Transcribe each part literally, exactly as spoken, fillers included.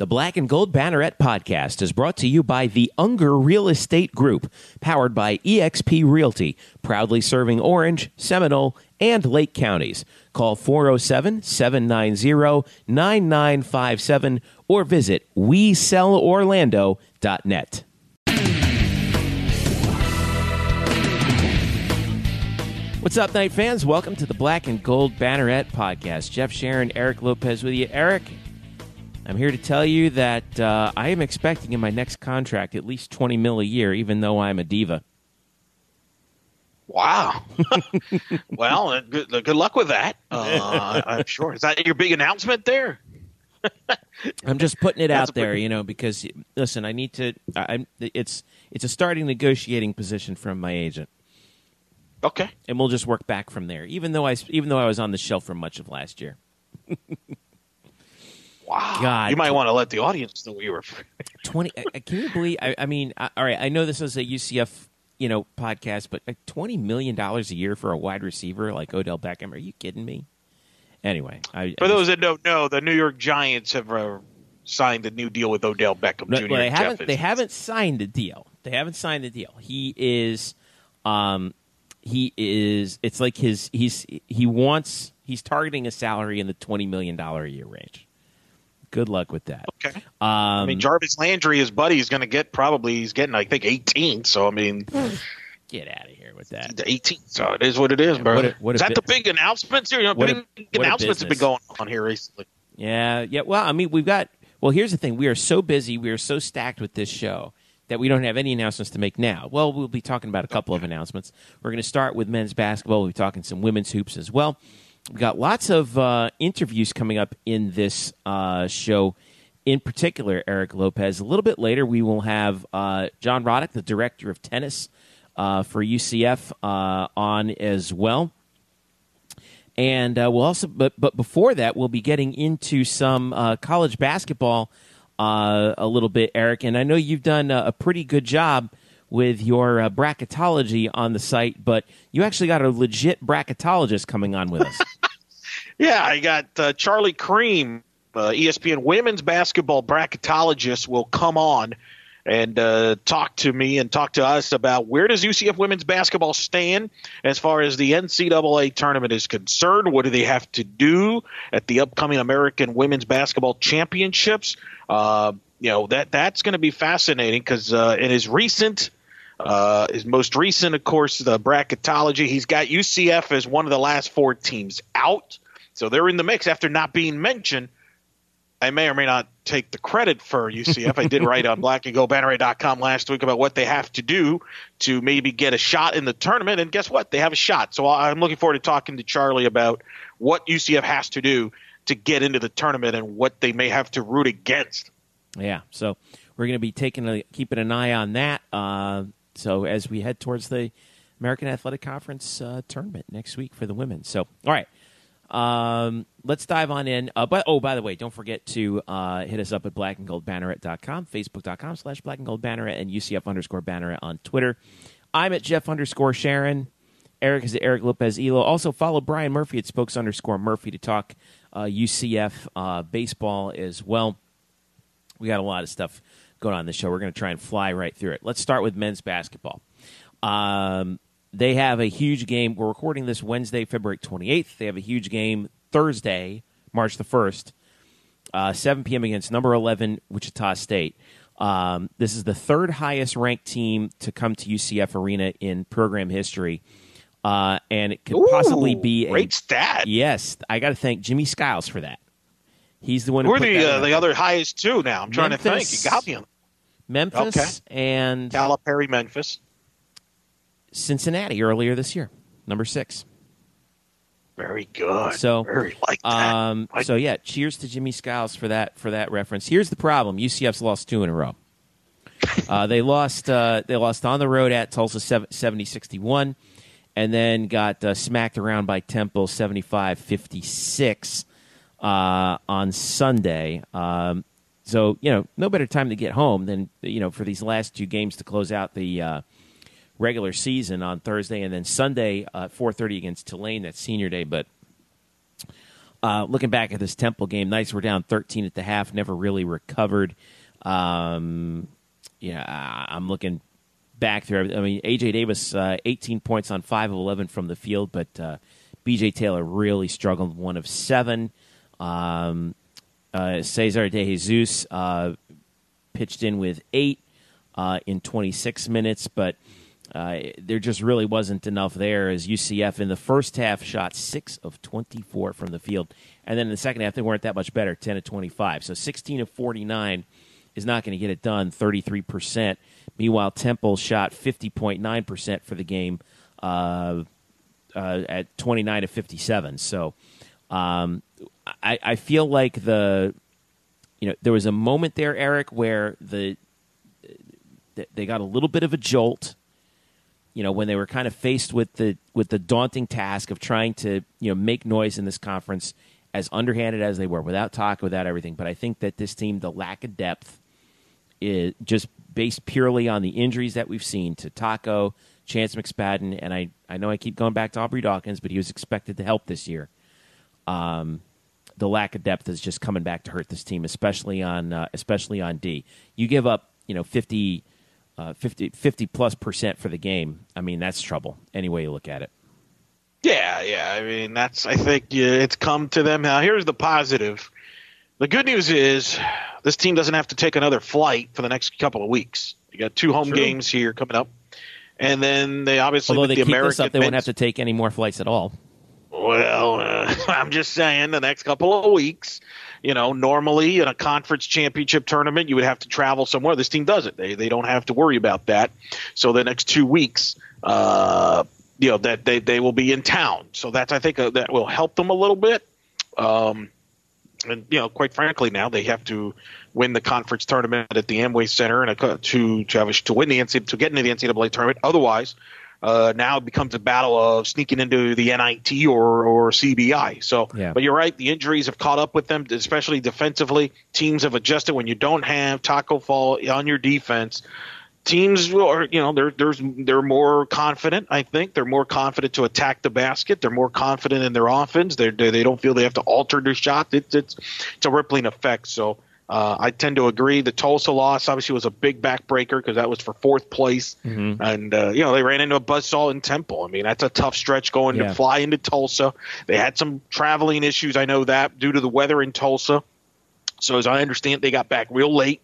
The Black and Gold Banneret podcast is brought to you by the Unger Real Estate Group, powered by eXp Realty, proudly serving Orange, Seminole, and Lake counties. Call four oh seven, seven nine zero, nine nine five seven or visit we sell orlando dot net. What's up, Knight fans? Welcome to the Black and Gold Banneret podcast. Jeff Sharon, Eric Lopez with you. Eric, I'm here to tell you that uh, I am expecting in my next contract at least twenty mil a year, even though I'm a diva. Wow. Well, good, good luck with that. Uh, I'm sure. Is that your big announcement there? I'm just putting it That's out there, pretty- you know, because, listen, I need to I'm, it's, it's a starting negotiating position from my agent. Okay. And we'll just work back from there, even though I, even though I was on the shelf for much of last year. Wow. God. You might want to let the audience know we were. twenty Can you believe? I, I mean, I, all right, I know this is a U C F, you know, podcast, but twenty million dollars a year for a wide receiver like Odell Beckham. Are you kidding me? Anyway. I, for I those just, that don't know, the New York Giants have uh, signed a new deal with Odell Beckham no, Junior Well, they, haven't, they haven't signed a deal. They haven't signed a deal. He is um, – He is. It's like his. He's. He wants. He's targeting a salary in the twenty million dollar a year range. Good luck with that. Okay. Um, I mean, Jarvis Landry, his buddy, is going to get probably. He's getting, I think, eighteen. So I mean, get out of here with that. Eighteen. So it is what it is, yeah, bro. What a, what is that bu- the big announcements here? You know, what big a, announcements have been going on here recently. Yeah. Yeah. Well, I mean, we've got. Well, here's the thing. We are so busy. We are so stacked with this show that we don't have any announcements to make now. Well, we'll be talking about a couple of announcements. We're going to start with men's basketball. We'll be talking some women's hoops as well. We've got lots of uh, interviews coming up in this uh, show, in particular, Eric Lopez. A little bit later, we will have uh, John Roddick, the director of tennis uh, for U C F, uh, on as well. And uh, we'll also, but, but before that, we'll be getting into some uh, college basketball Uh, a little bit, Eric, and I know you've done a, a pretty good job with your uh, bracketology on the site, but you actually got a legit bracketologist coming on with us. Yeah, I got uh, Charlie Creme, uh, E S P N women's basketball bracketologist, will come on and uh, talk to me and talk to us about where does U C F women's basketball stand as far as the N C double A tournament is concerned. What do they have to do at the upcoming American Women's Basketball Championships? Uh, you know, that that's going to be fascinating because uh, in his recent, uh, his most recent, of course, the bracketology, he's got U C F as one of the last four teams out. So they're in the mix after not being mentioned. I may or may not take the credit for U C F. I did write on black and go banneret dot com last week about what they have to do to maybe get a shot in the tournament. And guess what? They have a shot. So I'm looking forward to talking to Charlie about what U C F has to do to get into the tournament and what they may have to root against. Yeah, so we're going to be taking a, keeping an eye on that. Uh, so as we head towards the American Athletic Conference uh, tournament next week for the women. So, all right, um, let's dive on in. Uh, but oh, by the way, don't forget to uh, hit us up at black and gold banneret dot com, facebook dot com slash black and gold banneret, and U C F underscore banneret on Twitter. I'm at Jeff underscore Sharon. Eric is at Eric Lopez Elo. Also follow Brian Murphy at Spokes underscore Murphy to talk Uh, U C F uh, baseball as well. We got a lot of stuff going on in this show. We're going to try and fly right through it. Let's start with men's basketball. Um, they have a huge game. We're recording this Wednesday, February twenty-eighth. They have a huge game Thursday, March the first, uh, seven p.m. against number eleven, Wichita State. Um, this is the third highest ranked team to come to U C F Arena in program history. Uh, and it could Ooh, possibly be a great stat. Yes, I got to thank Jimmy Skiles for that. He's the one who We're put the, that uh, the other highest two now. I'm Memphis, trying to think. You got me on Memphis okay. and Calipari, Memphis, Cincinnati earlier this year, number six. Very good. So, Very like that. Um, like so yeah, cheers to Jimmy Skiles for that for that reference. Here's the problem: U C F's lost two in a row. uh, they lost. Uh, they lost on the road at Tulsa, seventy sixty-one. And then got uh, smacked around by Temple seventy-five fifty-six uh, on Sunday. Um, so, you know, no better time to get home than, you know, for these last two games to close out the uh, regular season on Thursday. And then Sunday, uh, four thirty against Tulane, that's senior day. But Uh, looking back at this Temple game, Knights were down thirteen at the half, never really recovered. Um, yeah, I'm looking back through everything. I mean, A J. Davis, uh, eighteen points on five of eleven from the field, but uh, B J. Taylor really struggled, one of seven. Um, uh, Cesar de Jesus uh, pitched in with eight uh, in twenty-six minutes, but uh, there just really wasn't enough there, as U C F in the first half shot six of twenty-four from the field. And then in the second half, they weren't that much better, ten of twenty-five. So sixteen of forty-nine is not going to get it done, thirty-three percent. Meanwhile, Temple shot fifty point nine percent for the game uh, uh, at twenty-nine of fifty-seven. So um, I, I feel like the, you know, there was a moment there, Eric, where the they got a little bit of a jolt. You know, when they were kind of faced with the with the daunting task of trying to, you know, make noise in this conference, as underhanded as they were, without Taco, without everything. But I think that this team, the lack of depth, is just based purely on the injuries that we've seen to Taco, Chance McSpadden, and I, I know I keep going back to Aubrey Dawkins, but he was expected to help this year. Um, the lack of depth is just coming back to hurt this team, especially on uh, especially on D. You give up, you know, fifty. Uh, fifty, fifty plus percent for the game. I mean, that's trouble, any way you look at it. Yeah, yeah. I mean, that's, I think yeah, it's come to them. Now, here's the positive. The good news is this team doesn't have to take another flight for the next couple of weeks. You got two home True. games here coming up. And then they obviously, although they the keep American this up, they men's, won't have to take any more flights at all. Well, uh, I'm just saying the next couple of weeks. You know, normally in a conference championship tournament, you would have to travel somewhere. This team doesn't. They they don't have to worry about that. So the next two weeks, uh, you know, that they, they will be in town. So that's, I think, uh, that will help them a little bit. Um, and, you know, quite frankly, now they have to win the conference tournament at the Amway Center and a, to, to to win the N C A A, to get into the N C A A tournament. Otherwise, uh, now it becomes a battle of sneaking into the N I T or, or C B I. So, yeah. But you're right. The injuries have caught up with them, especially defensively. Teams have adjusted when you don't have Taco Fall on your defense. Teams are, you know, they're, they're, they're more confident, I think. They're more confident to attack the basket. They're more confident in their offense. They're, they they don't feel they have to alter their shot. It, it's, it's a rippling effect. So uh, I tend to agree. The Tulsa loss obviously was a big backbreaker because that was for fourth place. Mm-hmm. And, uh, you know, they ran into a buzzsaw in Temple. I mean, that's a tough stretch going yeah. to fly into Tulsa. They had some traveling issues, I know that, due to the weather in Tulsa. So as I understand, they got back real late.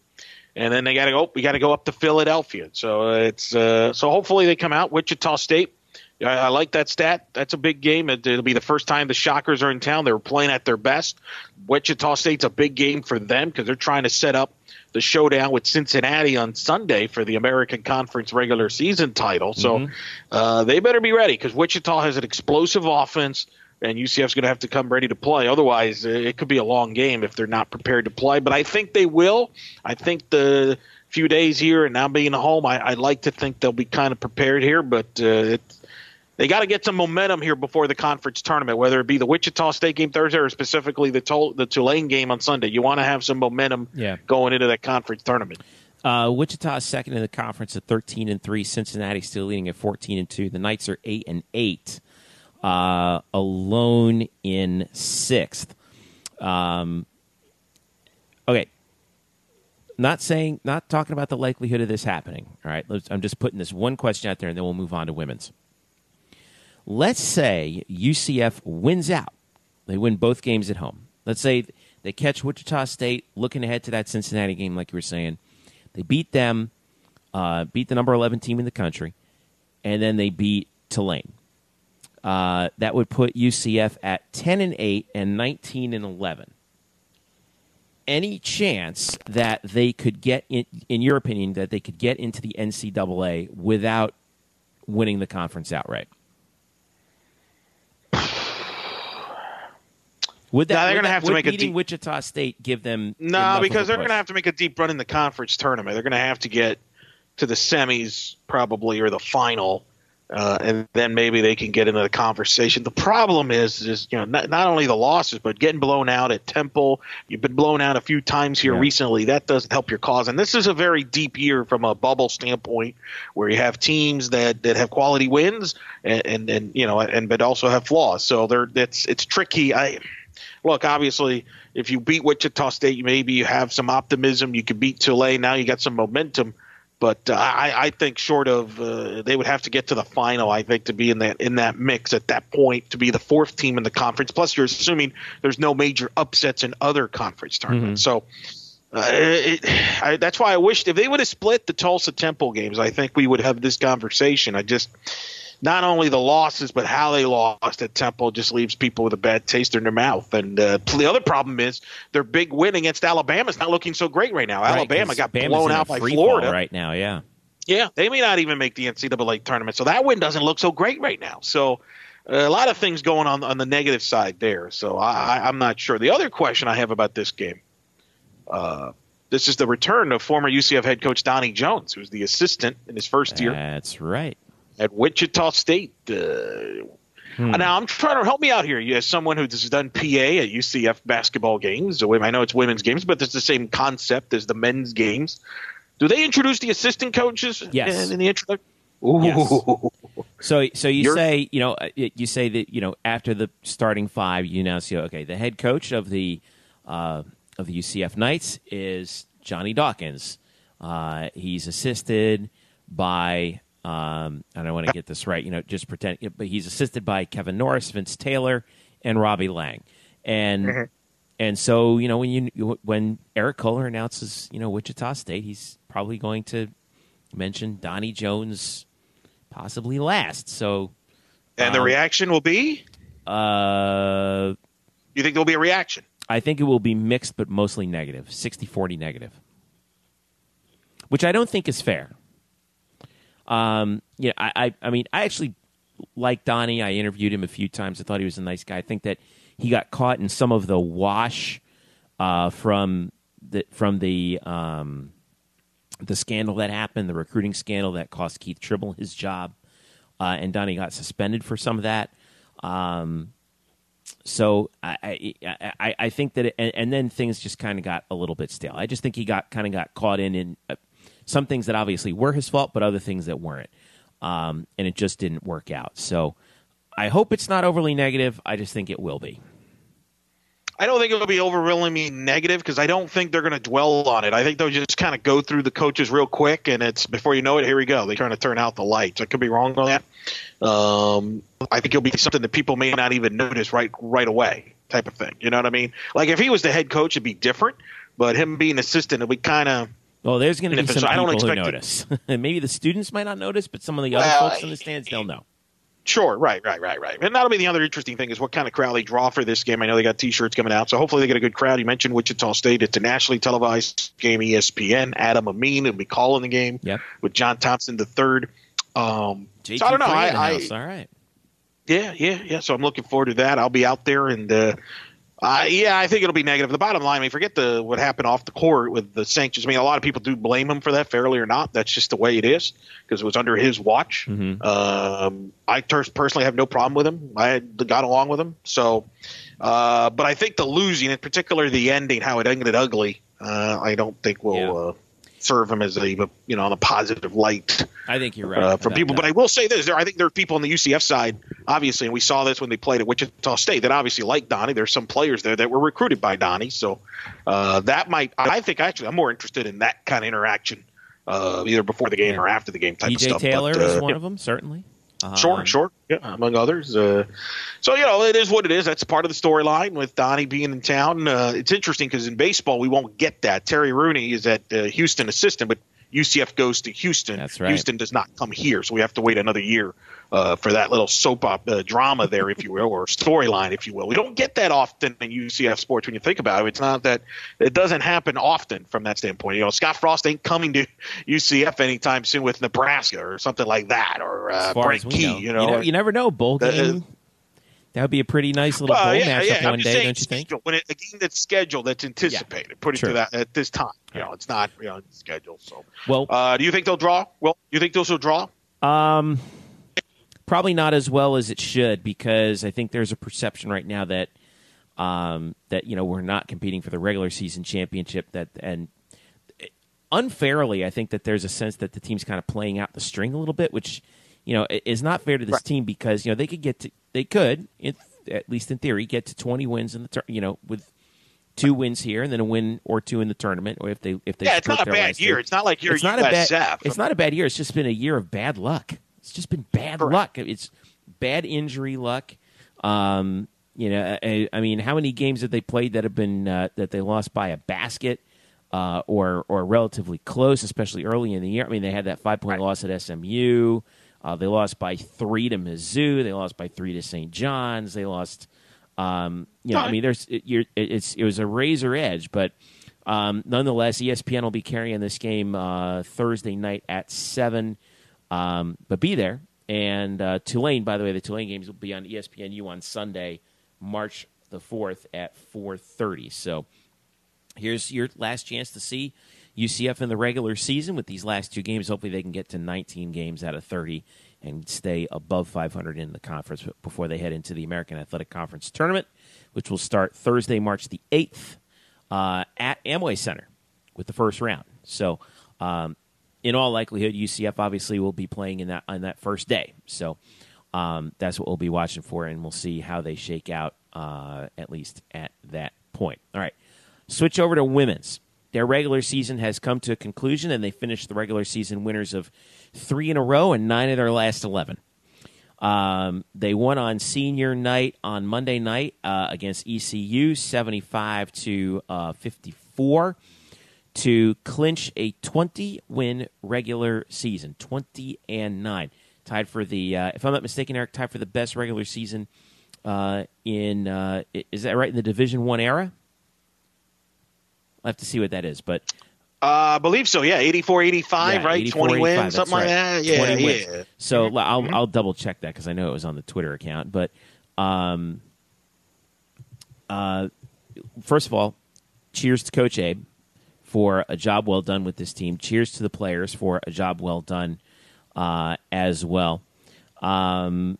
And then they got to go. We got to go up to Philadelphia. So it's uh, so hopefully they come out. Wichita State. I, I like that stat. That's a big game. It, it'll be the first time the Shockers are in town. They were playing at their best. Wichita State's a big game for them because they're trying to set up the showdown with Cincinnati on Sunday for the American Conference regular season title. So mm-hmm. uh, they better be ready because Wichita has an explosive offense. And U C F's going to have to come ready to play. Otherwise, it could be a long game if they're not prepared to play. But I think they will. I think the few days here and now being home, I, I like to think they'll be kind of prepared here. But uh, it's, they got to get some momentum here before the conference tournament, whether it be the Wichita State game Thursday or specifically the, Tol- the Tulane game on Sunday. You want to have some momentum yeah. going into that conference tournament. Uh, Wichita is second in the conference at thirteen and three. Cincinnati still leading at fourteen and two. The Knights are eight and eight. Uh, alone in sixth. Um, okay. Not saying, not talking about the likelihood of this happening. All right. Let's, I'm just putting this one question out there and then we'll move on to women's. Let's say U C F wins out. They win both games at home. Let's say they catch Wichita State looking ahead to that Cincinnati game, like you were saying. They beat them, uh, beat the number eleven team in the country, and then they beat Tulane. Uh, that would put U C F at ten and eight and nineteen and eleven. Any chance that they could get, in, in your opinion, that they could get into the N C A A without winning the conference outright? Would that, no, they're going to have to make a deep Wichita State give them? No, because they're going to have to make a deep run in the conference tournament. They're going to have to get to the semis probably or the final. Uh, and then maybe they can get into the conversation. The problem is, is you know, not, not only the losses, but getting blown out at Temple. You've been blown out a few times here yeah. recently. That doesn't help your cause. And this is a very deep year from a bubble standpoint, where you have teams that, that have quality wins, and, and, and you know, and but also have flaws. So they're that's it's tricky. I look, obviously, if you beat Wichita State, maybe you have some optimism. You could beat Tulane. Now you got some momentum. But uh, I, I think short of uh, they would have to get to the final, I think, to be in that in that mix at that point, to be the fourth team in the conference. Plus, you're assuming there's no major upsets in other conference tournaments. Mm-hmm. So uh, it, I, that's why I wished if they would have split the Tulsa Temple games, I think we would have this conversation. I just not only the losses, but how they lost at Temple just leaves people with a bad taste in their mouth. And uh, the other problem is their big win against Alabama is not looking so great right now. Right, Alabama got Bama's blown out by Florida right now. Yeah. Yeah. They may not even make the N C double A tournament. So that win doesn't look so great right now. So uh, a lot of things going on on the negative side there. So I, I, I'm not sure. The other question I have about this game, uh, this is the return of former U C F head coach Donnie Jones, who's the assistant in his first year. That's right. At Wichita State. Uh, hmm. Now, I'm trying to help me out here. You, as someone who's done P A at U C F basketball games, I know it's women's games, but it's the same concept as the men's games. Do they introduce the assistant coaches? Yes. In, in the intro? Ooh. Yes. So, so you You're, say, you know, you say that, you know, after the starting five, you now see, okay, the head coach of the uh, of the U C F Knights is Johnny Dawkins. Uh, he's assisted by. Um, and I want to get this right, you know, just pretend, but he's assisted by Kevin Norris, Vince Taylor, and Robbie Lang. And, mm-hmm. and so, you know, when you, when Eric Kohler announces, you know, Wichita State, he's probably going to mention Donnie Jones possibly last. So, and um, the reaction will be, uh, you think there'll be a reaction? I think it will be mixed, but mostly negative, sixty forty negative, which I don't think is fair. Um, yeah, I, I, I mean, I actually like Donnie. I interviewed him a few times. I thought he was a nice guy. I think that he got caught in some of the wash uh, from the from the um, the scandal that happened, the recruiting scandal that cost Keith Tribble his job, uh, and Donnie got suspended for some of that. Um, so I, I, I, I think that, it, and, and then things just kind of got a little bit stale. I just think he got kind of got caught in in. Uh, Some things that obviously were his fault, but other things that weren't. Um, and it just didn't work out. So I hope it's not overly negative. I just think it will be. I don't think it'll be overwhelmingly negative because I don't think they're going to dwell on it. I think they'll just kind of go through the coaches real quick, and it's before you know it, here we go. They're trying to turn out the lights. I could be wrong on that. Um, I think it'll be something that people may not even notice right right away type of thing. You know what I mean? Like if he was the head coach, it'd be different. But him being assistant, it would kind of – Well, there's going to be some I don't people who notice. Maybe the students might not notice, but some of the other well, folks in the stands, they'll know. Sure, right, right, right, right. And that'll be the other interesting thing is what kind of crowd they draw for this game. I know they got T-shirts coming out, so hopefully they get a good crowd. You mentioned Wichita State. It's a nationally televised game, E S P N. Adam Amin will be calling the game yep. with John Thompson the third. Um, so I don't know. I, I, all right. Yeah, yeah, yeah. So I'm looking forward to that. I'll be out there and uh, – Uh, yeah, I think it'll be negative. The bottom line, I mean, forget the what happened off the court with the sanctions. I mean, a lot of people do blame him for that, fairly or not. That's just the way it is because it was under his watch. Mm-hmm. Um, I ter- personally have no problem with him. I got along with him. So, uh, but I think the losing, in particular the ending, how it ended ugly, uh, I don't think will yeah. uh, serve him as a you know on a positive light. I think you're right uh, for people. That. But I will say this: there, I think there are people on the U C F side. Obviously, and we saw this when they played at Wichita State, that obviously like Donnie. There's some players there that were recruited by Donnie. So uh, that might – I think actually I'm more interested in that kind of interaction uh, either before the game yeah. or after the game type B J of stuff. B J Taylor but, uh, is one yeah. of them, certainly. Uh, sure, sure, yeah, among others. Uh, so, you know, it is what it is. That's part of the storyline with Donnie being in town. Uh, it's interesting because in baseball we won't get that. Terry Rooney is at uh, Houston assistant, but U C F goes to Houston. That's right. Houston does not come here, so we have to wait another year. Uh, for that little soap opera uh, drama there, if you will, or storyline, if you will. We don't get that often in U C F sports when you think about it. It's not that – it doesn't happen often from that standpoint. You know, Scott Frost ain't coming to U C F anytime soon with Nebraska or something like that or uh, Brent Key. Know. You, know, you, know, you never know. Bowl game. Uh, that would be a pretty nice little well, bowl yeah, matchup yeah. one I'm day, don't you think? When it, a game that's scheduled, that's anticipated, yeah, put it sure. to that at this time. You know, it's not you know, it's scheduled. So, well, uh, do you think they'll draw? Well, you think those will draw? Um – Probably not as well as it should because I think there's a perception right now that um, that you know we're not competing for the regular season championship. That and unfairly, I think that there's a sense that the team's kind of playing out the string a little bit, which you know is not fair to this right. team because you know they could get to, they could in at least in theory, get to twenty wins in the tur- you know, with two wins here and then a win or two in the tournament, or if they if they yeah, it's not a bad year. Two. It's not like you're it's not U S F. A bad, it's not a bad year. It's just been a year of bad luck. It's just been bad Correct. luck. It's bad injury luck. Um, you know, I, I mean, how many games have they played that have been uh, that they lost by a basket uh, or or relatively close, especially early in the year? I mean, they had that five point right. loss at S M U. Uh, they lost by three to Mizzou. They lost by three to Saint John's. They lost, um, you know, I mean, there's it, you're, it's it was a razor edge, but um, nonetheless, E S P N will be carrying this game uh, Thursday night at seven. Um, but be there. And uh, Tulane, by the way, the Tulane games will be on E S P N U on Sunday, March the fourth at four thirty. So here's your last chance to see U C F in the regular season with these last two games. Hopefully they can get to nineteen games out of thirty and stay above five hundred in the conference before they head into the American Athletic Conference Tournament, which will start Thursday, March the eighth uh, at Amway Center with the first round. So um, in all likelihood, U C F obviously will be playing in that on that first day. So um, that's what we'll be watching for, and we'll see how they shake out, uh, at least at that point. All right, switch over to women's. Their regular season has come to a conclusion, and they finished the regular season winners of three in a row and nine of their last eleven. Um, they won on senior night on Monday night uh, against E C U, seventy-five to uh, fifty-four, to clinch a twenty-win regular season, twenty and nine, tied for the uh, if I'm not mistaken, Eric, tied for the best regular season uh, in uh, is that right in the Division One era? I have to see what that is, but uh, I believe so. Yeah, eighty-four eighty-five, yeah, right? eighty-four, twenty wins, something right. like that. Yeah, yeah. Wins. So mm-hmm. I'll I'll double check that because I know it was on the Twitter account. But um, uh, first of all, cheers to Coach Abe for a job well done with this team. Cheers to the players for a job well done uh, as well. Um,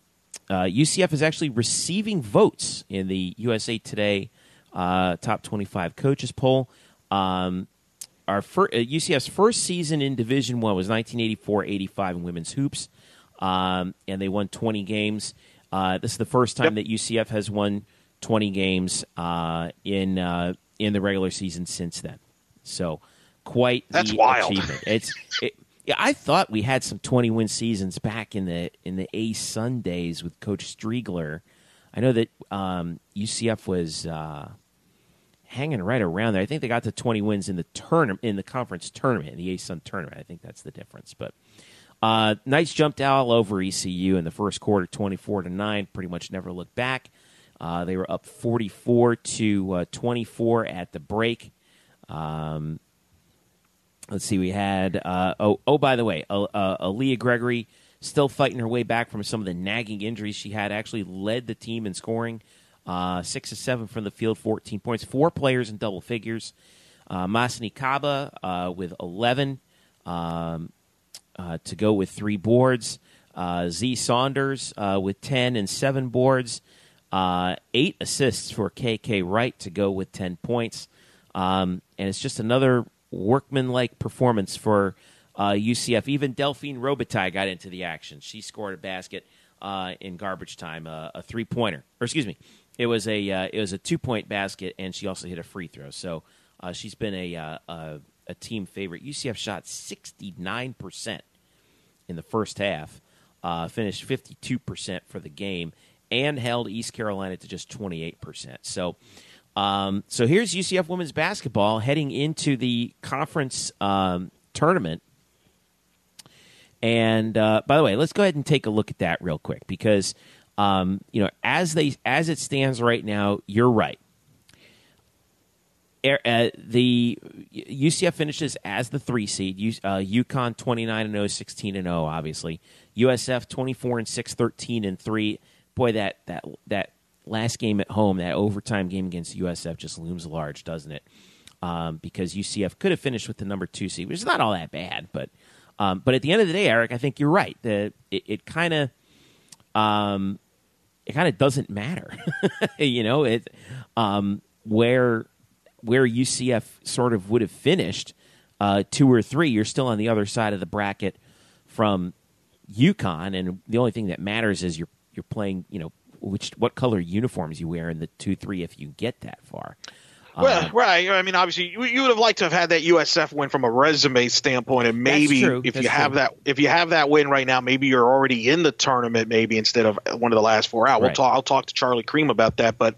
uh, U C F is actually receiving votes in the U S A Today uh, Top twenty-five Coaches poll. Um, our fir- U C F's first season in Division One was nineteen eighty-four eighty-five in women's hoops, um, and they won twenty games. Uh, this is the first time yep. that U C F has won twenty games uh, in uh, in the regular season since then. So, quite that's the wild achievement. It's it, yeah, I thought we had some twenty win seasons back in the in the A Sundays with Coach Striegler. I know that um, U C F was. Uh, Hanging right around there. I think they got to twenty wins in the tournament, in the conference tournament, in the A S U N tournament. I think that's the difference. But uh, Knights jumped all over E C U in the first quarter, twenty-four to nine. Pretty much never looked back. Uh, they were up forty-four to uh, twenty-four at the break. Um, let's see. We had uh, oh oh by the way, uh, uh, Aaliyah Gregory still fighting her way back from some of the nagging injuries she had. Actually led the team in scoring. Uh, six of seven from the field, fourteen points. Four players in double figures. Uh, Masani Kaba uh, with eleven um, uh, to go with three boards. Uh, Z Saunders uh, with ten and seven boards. Uh, eight assists for K K Wright to go with ten points. Um, and it's just another workman-like performance for uh, U C F. Even Delphine Robitaille got into the action. She scored a basket uh, in garbage time, uh, a three-pointer. Or excuse me. It was a uh, it was a two point basket, and she also hit a free throw. So uh, she's been a, uh, a a team favorite. U C F shot sixty nine percent in the first half, uh, finished fifty two percent for the game, and held East Carolina to just twenty eight percent. So um, so here's U C F women's basketball heading into the conference um, tournament. And uh, by the way, let's go ahead and take a look at that real quick because. Um, you know, as they as it stands right now, you're right. Air, uh, the U C F finishes as the three seed. U, uh, UConn twenty nine and zero, sixteen and zero, obviously. U S F twenty four and six, thirteen and three. Boy, that that that last game at home, that overtime game against U S F, just looms large, doesn't it? Um, because U C F could have finished with the number two seed, which is not all that bad, but um, but at the end of the day, Eric, I think you're right. The it, it kind of um. It kind of doesn't matter, you know. It um, where where U C F sort of would have finished uh, two or three. You're still on the other side of the bracket from UConn, and the only thing that matters is you're you're playing, you know, which what color uniforms you wear in the two three if you get that far. Well, uh, right. I mean, obviously, you, you would have liked to have had that U S F win from a resume standpoint, and maybe if that's you have true. that, if you have that win right now, maybe you're already in the tournament, maybe instead of one of the last four out. We'll right. talk. I'll talk to Charlie Creme about that. But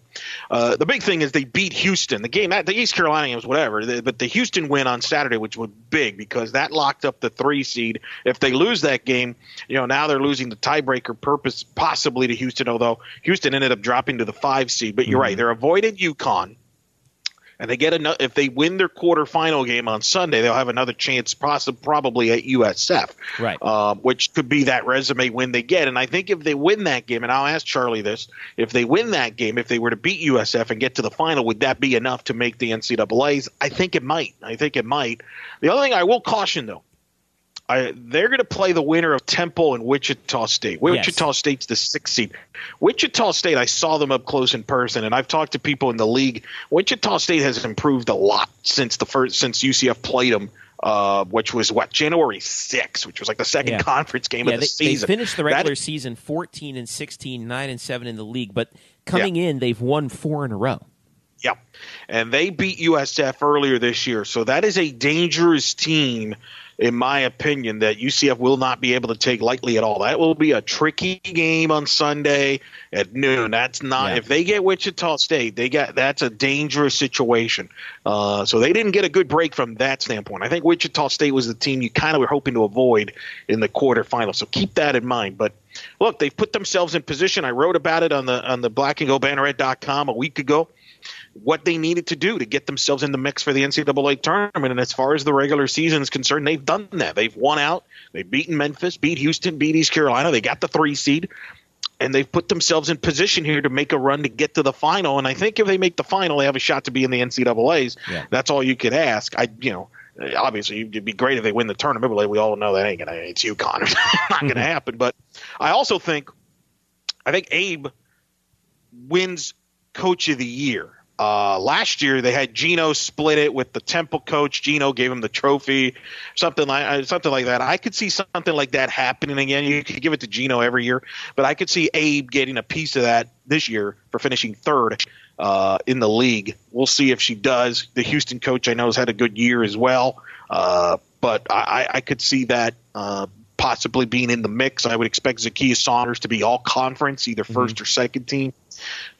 uh, the big thing is they beat Houston. The game, that, the East Carolina game was whatever, the, but the Houston win on Saturday, which was big because that locked up the three seed. If they lose that game, you know, now they're losing the tiebreaker purpose possibly to Houston. Although Houston ended up dropping to the five seed, but you're mm-hmm. right, they're avoided UConn. And they get another, if they win their quarterfinal game on Sunday, they'll have another chance, possibly probably at U S F, right? Uh, which could be that resume win they get. And I think if they win that game, and I'll ask Charlie this: if they win that game, if they were to beat U S F and get to the final, would that be enough to make the N C double A's? I think it might. I think it might. The other thing I will caution though, I, they're going to play the winner of Temple and Wichita State. Wichita yes. State's the sixth seed. Wichita State, I saw them up close in person, and I've talked to people in the league. Wichita State has improved a lot since the first since U C F played them, uh, which was what January sixth, which was like the second yeah. conference game yeah, of the they, season. They finished the regular that, season fourteen and sixteen, nine and seven in the league, but coming yeah. in, they've won four in a row. Yeah, and they beat U S F earlier this year, so that is a dangerous team. In my opinion, that U C F will not be able to take lightly at all. That will be a tricky game on Sunday at noon. That's not yeah. if they get Wichita State, they got that's a dangerous situation. Uh, so they didn't get a good break from that standpoint. I think Wichita State was the team you kind of were hoping to avoid in the quarterfinals. So keep that in mind. But look, they've put themselves in position. I wrote about it on the on the black and gold banneret dot com a week ago. What they needed to do to get themselves in the mix for the N C double A tournament. And as far as the regular season is concerned, they've done that. They've won out. They've beaten Memphis, beat Houston, beat East Carolina. They got the three seed. And they've put themselves in position here to make a run to get to the final. And I think if they make the final, they have a shot to be in the N C double A's. Yeah. That's all you could ask. I, you know, obviously, it'd be great if they win the tournament, but we all know that ain't going to – it's UConn. It's not going to happen. But I also think – I think Abe wins Coach of the Year. Uh, last year they had Gino split it with the Temple coach. Gino gave him the trophy, something like something like that. I could see something like that happening again. You could give it to Gino every year, but I could see Abe getting a piece of that this year for finishing third uh, in the league. We'll see if she does. The Houston coach I know has had a good year as well, uh, but I, I could see that uh, possibly being in the mix. I would expect Zacchaeus Saunders to be all conference, either first mm-hmm. or second team.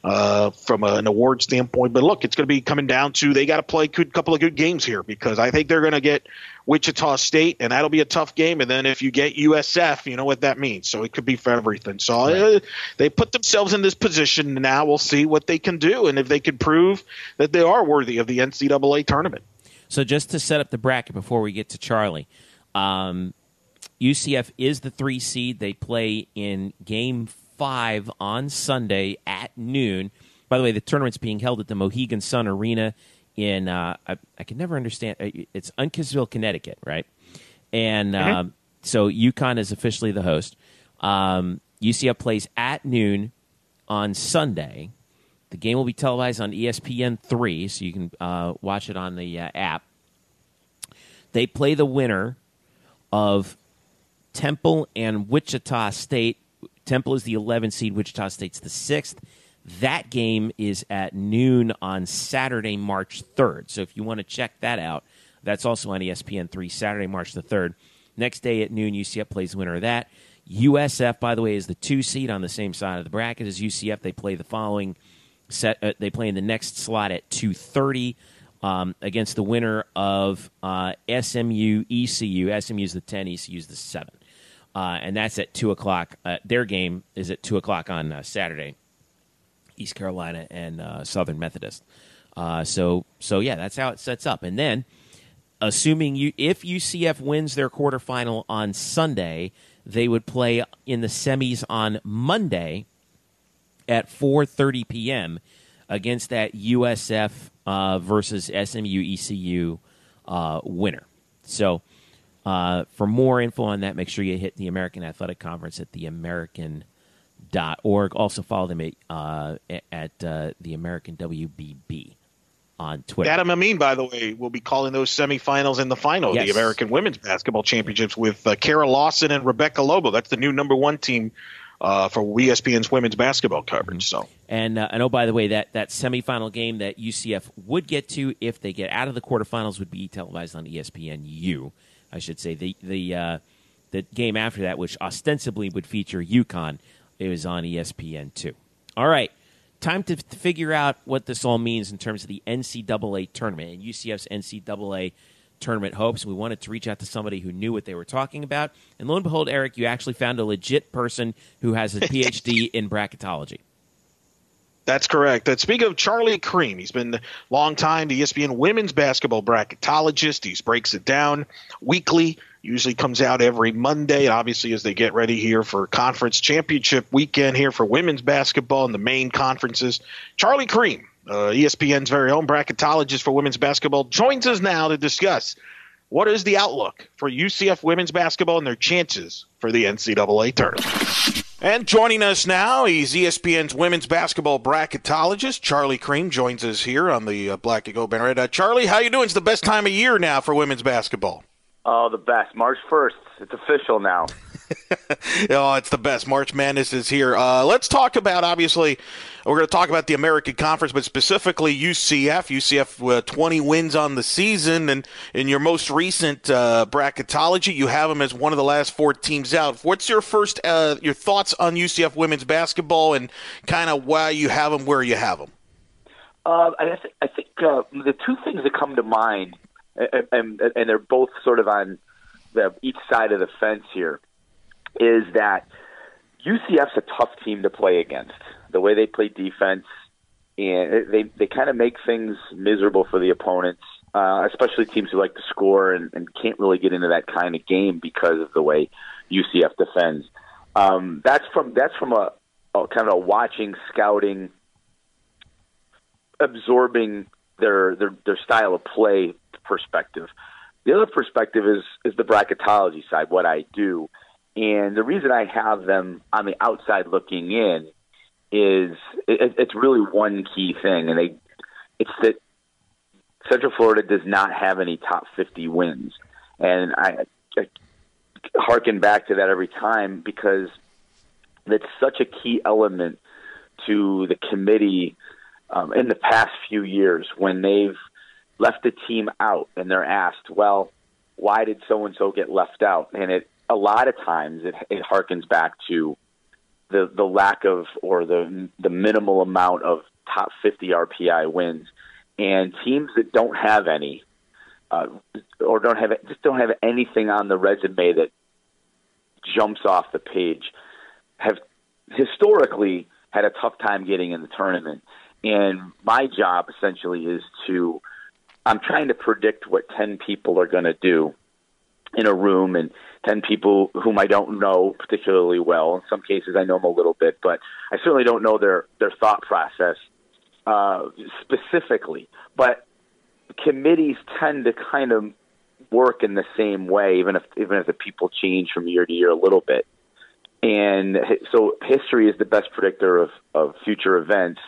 Uh, from a, an award standpoint. But look, it's going to be coming down to they got to play a good, couple of good games here because I think they're going to get Wichita State, and that'll be a tough game. And then if you get U S F, you know what that means. So it could be for everything. So right. uh, they put themselves in this position. Now we'll see what they can do and if they can prove that they are worthy of the N C double A tournament. So just to set up the bracket before we get to Charlie, um, U C F is the three seed. They play in game four. Five on Sunday at noon. By the way, the tournament's being held at the Mohegan Sun Arena in uh, I, I can never understand. It's Uncasville, Connecticut, right? And mm-hmm. um, so UConn is officially the host. Um, U C F plays at noon on Sunday. The game will be televised on E S P N three, so you can uh, watch it on the uh, app. They play the winner of Temple and Wichita State. Temple is the eleventh seed. Wichita State's the sixth. That game is at noon on Saturday, March third. So if you want to check that out, that's also on E S P N three, Saturday, March the third. Next day at noon, U C F plays the winner of that. U S F, by the way, is the two seed on the same side of the bracket as U C F. They play the following set. Uh, they play in the next slot at two thirty um, against the winner of uh, S M U, E C U. S M U's the ten, E C U's the seven. Uh, and that's at two o'clock. Uh, their game is at two o'clock on uh, Saturday, East Carolina and uh, Southern Methodist. Uh, so, so yeah, that's how it sets up. And then, assuming you, if U C F wins their quarterfinal on Sunday, they would play in the semis on Monday at four thirty p.m. against that U S F uh, versus S M U E C U uh, winner. So... Uh, for more info on that, make sure you hit the American Athletic Conference at the american dot org. Also follow them at, uh, at uh, the American W B B on Twitter. Adam Amin, by the way, will be calling those semifinals and the final, yes. the American Women's Basketball Championships with uh, Kara Lawson and Rebecca Lobo. That's the new number one team uh, for E S P N's women's basketball coverage. So, and uh, and oh, by the way, that that semifinal game that U C F would get to if they get out of the quarterfinals would be televised on E S P N U. I should say the the uh, the game after that, which ostensibly would feature UConn, it was on E S P N two. All right. Time to figure out what this all means in terms of the N C double A tournament and U C F's N C double A tournament hopes. We wanted to reach out to somebody who knew what they were talking about. And lo and behold, Eric, you actually found a legit person who has a P H D in bracketology. That's correct. And speak of Charlie Creme. He's been a long time the E S P N women's basketball bracketologist. He breaks it down weekly, usually comes out every Monday, obviously, as they get ready here for conference championship weekend here for women's basketball and the main conferences. Charlie Creme, uh, E S P N's very own bracketologist for women's basketball, joins us now to discuss what is the outlook for U C F women's basketball and their chances for the N C double A tournament. And joining us now, he's E S P N's women's basketball bracketologist. Charlie Creme joins us here on the uh, Black and Gold Banneret. Uh, Charlie, how you doing? It's the best time of year now for women's basketball. Oh, the best. March first. It's official now. Oh, it's the best. March Madness is here. Uh, let's talk about, obviously, we're going to talk about the American Conference, but specifically U C F. U C F uh, twenty wins on the season, and in your most recent uh, bracketology, you have them as one of the last four teams out. What's your first uh, your thoughts on U C F women's basketball and kind of why you have them where you have them? Uh, I, th- I think uh, the two things that come to mind, and, and, and they're both sort of on the each side of the fence here, is that U C F's a tough team to play against. The way they play defense, and they they kind of make things miserable for the opponents, uh, especially teams who like to score and, and can't really get into that kind of game because of the way U C F defends. Um, that's from that's from a, a kind of a watching, scouting, absorbing their their, their style of play perspective. The other perspective is is the bracketology side, what I do. And the reason I have them on the outside looking in is it, it's really one key thing, and they it's that Central Florida does not have any top fifty wins. And I, I harken back to that every time because that's such a key element to the committee um, in the past few years when they've left the team out and they're asked, well, why did so-and-so get left out? And it a lot of times it, it harkens back to the, the lack of or the the minimal amount of top fifty R P I wins. And teams that don't have any uh, or don't have just don't have anything on the resume that jumps off the page have historically had a tough time getting in the tournament. And my job essentially is to I'm trying to predict what ten people are going to do in a room and ten people whom I don't know particularly well. In some cases, I know them a little bit, but I certainly don't know their, their thought process uh, specifically. But committees tend to kind of work in the same way, even if, even if the people change from year to year a little bit. And so history is the best predictor of, of future events.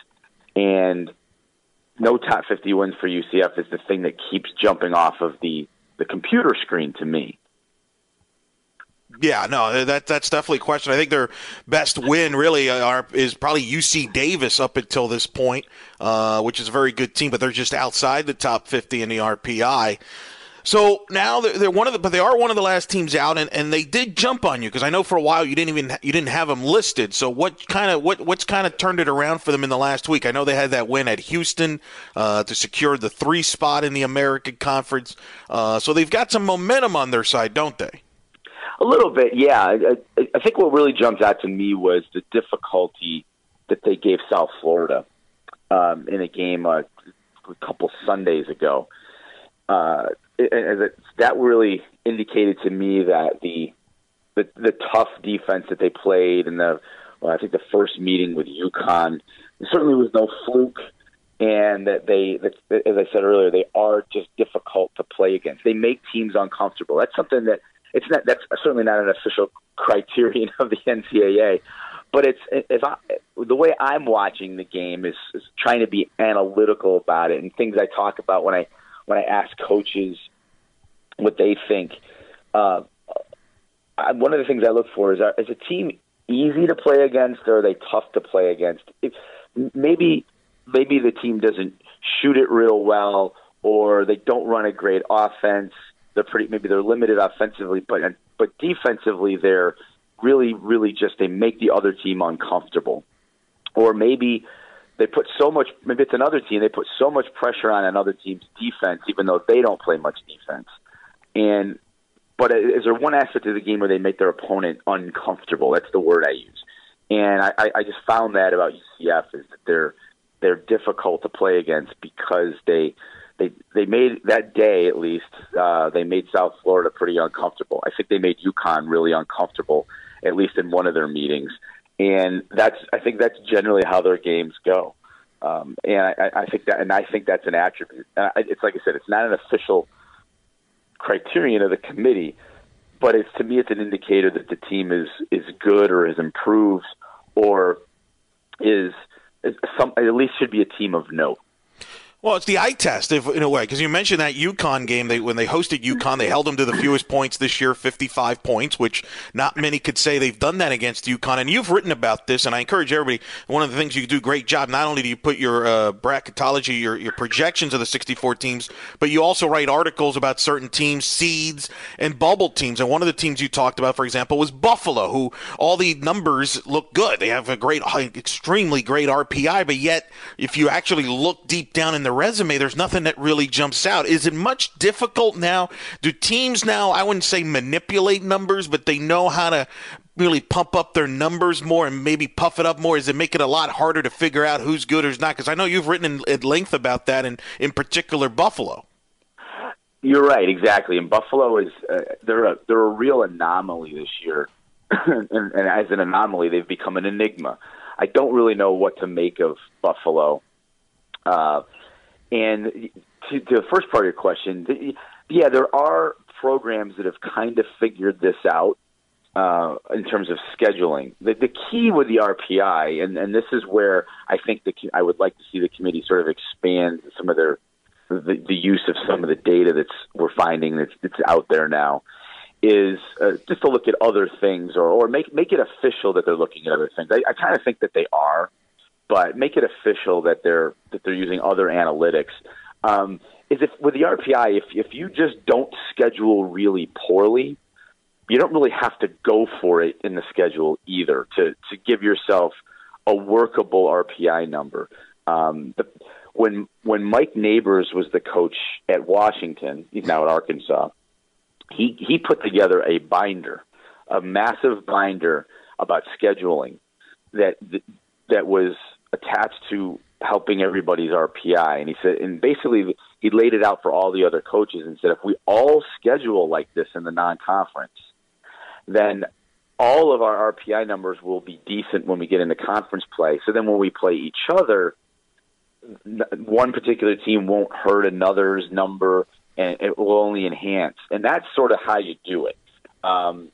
And no top fifty wins for U C F is the thing that keeps jumping off of the, the computer screen to me. Yeah, no, that that's definitely a question. I think their best win really are, is probably U C Davis up until this point, uh, which is a very good team, but they're just outside the top fifty in the R P I. So now they're, they're one of the, but they are one of the last teams out, and, and they did jump on you because I know for a while you didn't even you didn't have them listed. So what kind of what what's kind of turned it around for them in the last week? I know they had that win at Houston uh, to secure the three spot in the American Conference. Uh, so they've got some momentum on their side, don't they? A little bit, yeah. I, I think what really jumped out to me was the difficulty that they gave South Florida um, in a game uh, a couple Sundays ago. Uh, it, it, that really indicated to me that the, the the tough defense that they played and the well, I think the first meeting with UConn certainly was no fluke, and that they, that, as I said earlier, they are just difficult to play against. They make teams uncomfortable. That's something that it's not. That's certainly not an official criterion of the N C double A, but it's if I, the way I'm watching the game is, is trying to be analytical about it and things I talk about when I. When I ask coaches what they think, uh, I, one of the things I look for is, is a team easy to play against, or are they tough to play against? It, maybe maybe the team doesn't shoot it real well, or they don't run a great offense. They're pretty maybe they're limited offensively, but but defensively they're really really just they make the other team uncomfortable. Or maybe they put so much maybe it's another team they put so much pressure on another team's defense, even though they don't play much defense. And but is there one aspect of the game where they make their opponent uncomfortable? That's the word I use. And I, I just found that about U C F is that they're they're difficult to play against because they they they made that day at least uh, they made South Florida pretty uncomfortable. I think they made UConn really uncomfortable, at least in one of their meetings. And that's I think that's generally how their games go. Um, and I, I think that and I think that's an attribute. And I, it's like I said, it's not an official criterion of the committee, but it's to me it's an indicator that the team is is good or has improved or is, is some at least should be a team of note. Well, it's the eye test, if, in a way, because you mentioned that UConn game. They when they hosted UConn, they held them to the fewest points this year, fifty-five points, which not many could say they've done that against UConn. And you've written about this, and I encourage everybody, one of the things you do a great job, not only do you put your uh, bracketology, your, your projections of the sixty-four teams, but you also write articles about certain teams, seeds, and bubble teams. And one of the teams you talked about, for example, was Buffalo, who all the numbers look good. They have a great, extremely great R P I, but yet if you actually look deep down in the resume, there's nothing that really jumps out. Is it much difficult now? Do teams now, I wouldn't say manipulate numbers, but they know how to really pump up their numbers more and maybe puff it up more? Is it make it a lot harder to figure out who's good or who's not? Because I know you've written in, at length about that, and in particular Buffalo. You're right, exactly. And Buffalo is uh, they're a they're a real anomaly this year, and, and as an anomaly, they've become an enigma. I don't really know what to make of Buffalo. Uh, And to, to the first part of your question, yeah, there are programs that have kind of figured this out uh, in terms of scheduling. The, the key with the R P I, and, and this is where I think the, I would like to see the committee sort of expand some of their the, the use of some of the data that's we're finding that's, that's out there now, is uh, just to look at other things or, or make make it official that they're looking at other things. I, I kind of think that they are. But make it official that they're that they're using other analytics. Um, is if with the R P I, if if you just don't schedule really poorly, you don't really have to go for it in the schedule either to to give yourself a workable R P I number. Um, the, when when Mike Nabors was the coach at Washington, he's now at Arkansas. He he put together a binder, a massive binder about scheduling that that was attached to helping everybody's R P I. And he said, and basically he laid it out for all the other coaches and said, if we all schedule like this in the non-conference, then all of our R P I numbers will be decent when we get into conference play. So then when we play each other, one particular team won't hurt another's number, and it will only enhance. And that's sort of how you do it. Um,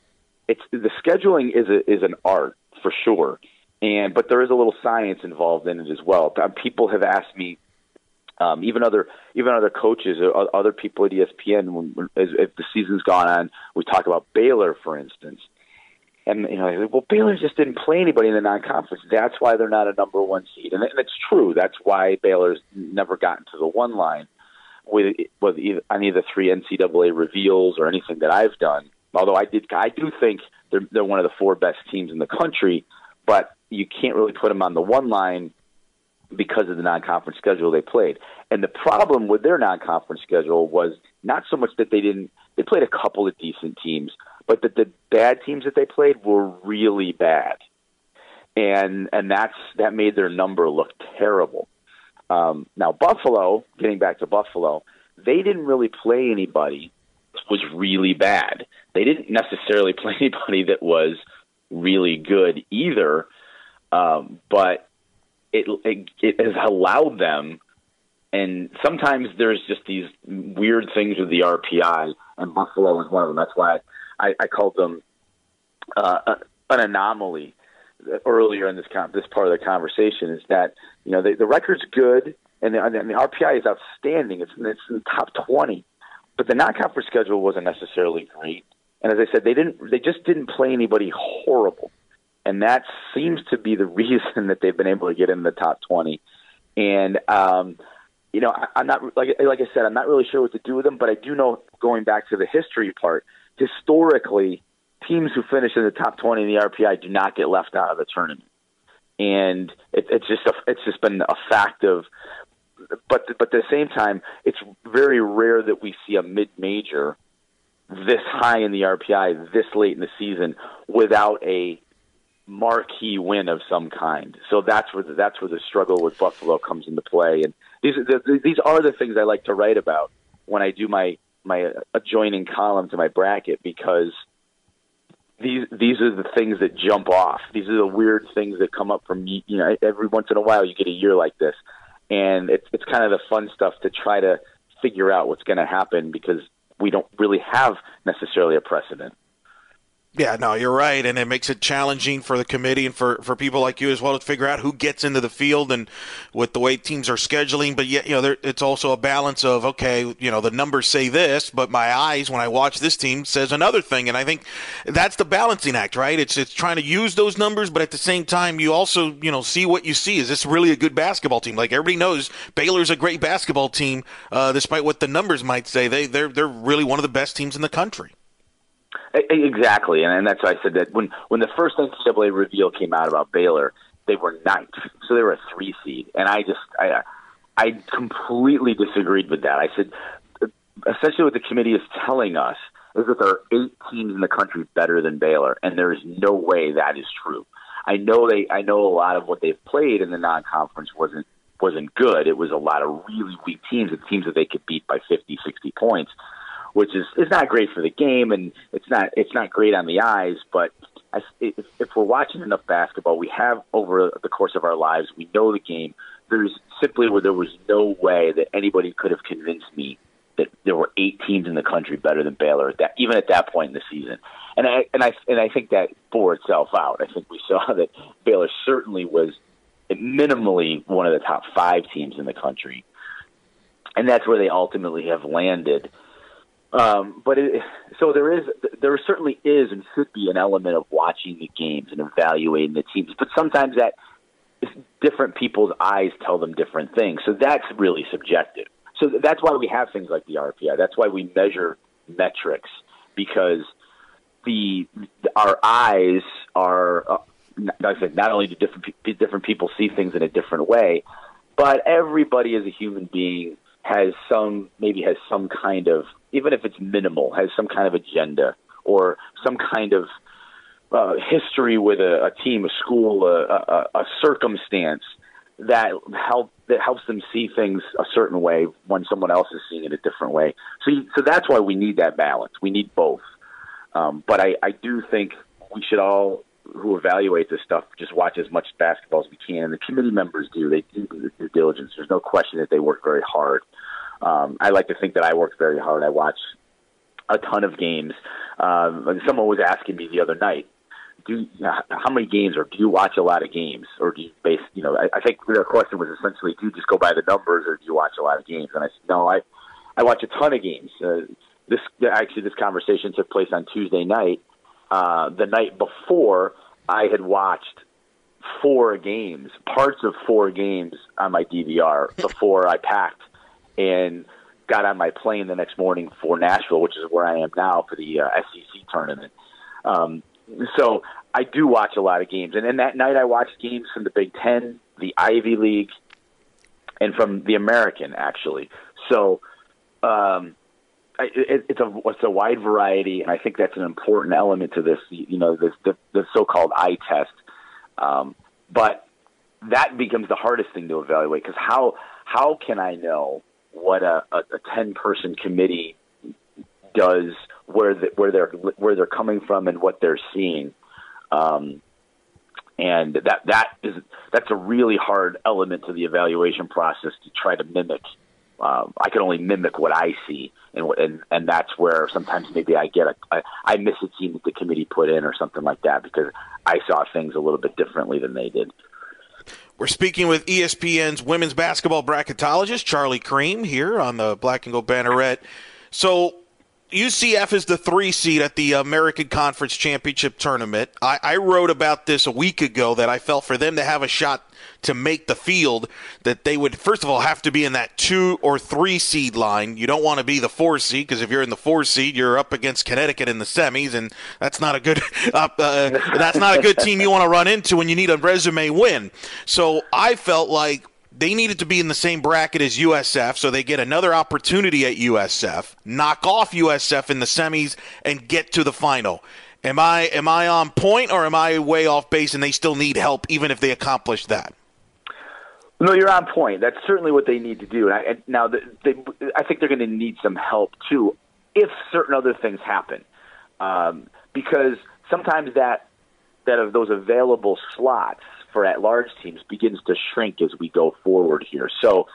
it's the scheduling is a, is an art for sure. And but there is a little science involved in it as well. People have asked me, um, even other even other coaches, other people at E S P N, when, when, as, if the season's gone on, we talk about Baylor, for instance, and you know, well, Baylor just didn't play anybody in the non-conference. That's why they're not a number one seed, and, and it's true. That's why Baylor's never gotten to the one line with with either, any of the three N C double A reveals or anything that I've done. Although I did, I do think they're they're one of the four best teams in the country, but you can't really put them on the one line because of the non-conference schedule they played. And the problem with their non-conference schedule was not so much that they didn't – they played a couple of decent teams, but that the bad teams that they played were really bad. And and that's that made their number look terrible. Um, now, Buffalo, getting back to Buffalo, they didn't really play anybody that was really bad. They didn't necessarily play anybody that was really good either. Um, but it, it it has allowed them, and sometimes there's just these weird things with the R P I, and Buffalo is one of them. That's why I, I called them uh, an anomaly earlier in this com- this part of the conversation. Is that you know the, the record's good, and the, and the R P I is outstanding. It's it's in the top twenty, but the non-conference schedule wasn't necessarily great. And as I said, they didn't they just didn't play anybody horrible. And that seems to be the reason that they've been able to get in the top twenty. And, um, you know, I, I'm not, like, like I said, I'm not really sure what to do with them, but I do know, going back to the history part, historically, teams who finish in the top twenty in the R P I do not get left out of the tournament. And it, it's just a, it's just been a fact of, but but at the same time, it's very rare that we see a mid-major this high in the R P I this late in the season without a marquee win of some kind. So that's where the, that's where the struggle with Buffalo comes into play. And these are the, these are the things I like to write about when I do my my adjoining column to my bracket, because These these are the things that jump off. These are the weird things that come up from, you know, every once in a while you get a year like this. And it's it's kind of the fun stuff to try to figure out what's going to happen, because we don't really have necessarily a precedent. Yeah, no, you're right. And it makes it challenging for the committee and for, for people like you as well to figure out who gets into the field, and with the way teams are scheduling. But, yet, you know, there, it's also a balance of, okay, you know, the numbers say this, but my eyes, when I watch this team, says another thing. And I think that's the balancing act, right? It's it's trying to use those numbers, but at the same time, you also, you know, see what you see. Is this really a good basketball team? Like, everybody knows Baylor's a great basketball team, uh, despite what the numbers might say. They, they're, they're really one of the best teams in the country. Exactly, and, and that's why I said that when when the first N C double A reveal came out about Baylor, they were ninth, so they were a three seed, and I just I I completely disagreed with that. I said essentially what the committee is telling us is that there are eight teams in the country better than Baylor, and there is no way that is true. I know they I know a lot of what they've played in the non-conference wasn't wasn't good. It was a lot of really weak teams, and teams that they could beat by fifty, sixty points, which is it's not great for the game, and it's not it's not great on the eyes. But I, if, if we're watching enough basketball, we have over the course of our lives, we know the game. There's simply where there was no way that anybody could have convinced me that there were eight teams in the country better than Baylor, that even at that point in the season. And I and I and I think that bore itself out. I think we saw that Baylor certainly was minimally one of the top five teams in the country, and that's where they ultimately have landed. Um, but it, so there is, there certainly is and should be an element of watching the games and evaluating the teams. But sometimes that different people's eyes tell them different things. So that's really subjective. So that's why we have things like the R P I. That's why we measure metrics, because the our eyes are, uh, like I said, not only do different, different people see things in a different way, but everybody as a human being has some, maybe has some kind of, even if it's minimal, has some kind of agenda or some kind of uh, history with a, a team, a school, a, a, a circumstance that help that helps them see things a certain way when someone else is seeing it a different way. So, you, so that's why we need that balance. We need both. Um, but I, I do think we should all, who evaluate this stuff, just watch as much basketball as we can. And the committee members do. They do the due diligence. There's no question that they work very hard. Um, I like to think that I work very hard. I watch a ton of games. Um, and someone was asking me the other night, "Do how many games, or do you watch a lot of games, or do you base?" You know, I, I think their question was essentially, "Do you just go by the numbers, or do you watch a lot of games?" And I said, "No, I I watch a ton of games." Uh, this actually, this conversation took place on Tuesday night. Uh, the night before, I had watched four games, parts of four games on my D V R before I packed and got on my plane the next morning for Nashville, which is where I am now for the uh, S E C tournament. Um, so I do watch a lot of games. And then that night I watched games from the Big Ten, the Ivy League, and from the American, actually. So um, I, it, it's, a, it's a wide variety, and I think that's an important element to this, you know, this, the, the so-called eye test. Um, but that becomes the hardest thing to evaluate, because how, how can I know what a, a, a ten-person committee does, where the, where they're where they're coming from, and what they're seeing, um, and that that is that's a really hard element to the evaluation process to try to mimic. Uh, I can only mimic what I see, and and and that's where sometimes maybe I get a I, I miss a team that the committee put in or something like that, because I saw things a little bit differently than they did. We're speaking with E S P N's women's basketball bracketologist, Charlie Creme, here on the Black and Gold Banneret. So U C F is the three seed at the American Conference Championship Tournament. I, I wrote about this a week ago that I felt for them to have a shot to make the field, that they would, first of all, have to be in that two or three seed line. You don't want to be the four seed, because if you're in the four seed, you're up against Connecticut in the semis, and that's not a good uh, uh, that's not a good team you want to run into when you need a resume win. So I felt like they needed to be in the same bracket as U S F, so they get another opportunity at U S F, knock off U S F in the semis, and get to the final. Am I am I on point, or am I way off base and they still need help even if they accomplish that? No, you're on point. That's certainly what they need to do. And I, and now, the, they, I think they're going to need some help, too, if certain other things happen. Um, because sometimes that that of those available slots for at-large teams begins to shrink as we go forward here. So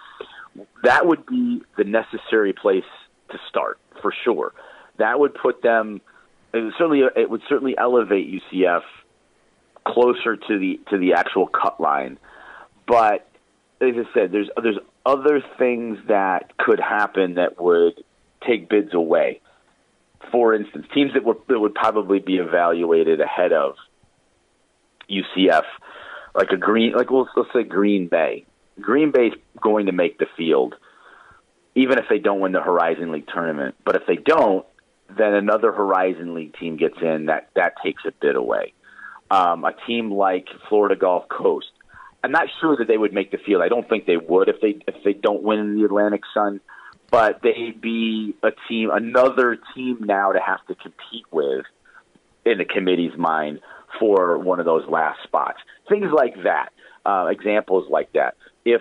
that would be the necessary place to start, for sure. That would put them it would certainly it would certainly elevate U C F closer to the to the actual cut line. But as I said, there's there's other things that could happen that would take bids away. For instance, teams that would that would probably be evaluated ahead of U C F, like a green, like we'll, let's say Green Bay. Green Bay's going to make the field, even if they don't win the Horizon League tournament. But if they don't, then another Horizon League team gets in. That that takes a bid away. Um, a team like Florida Gulf Coast. I'm not sure that they would make the field. I don't think they would if they if they don't win the Atlantic Sun, but they'd be a team, another team now to have to compete with in the committee's mind for one of those last spots. Things like that, uh, examples like that. If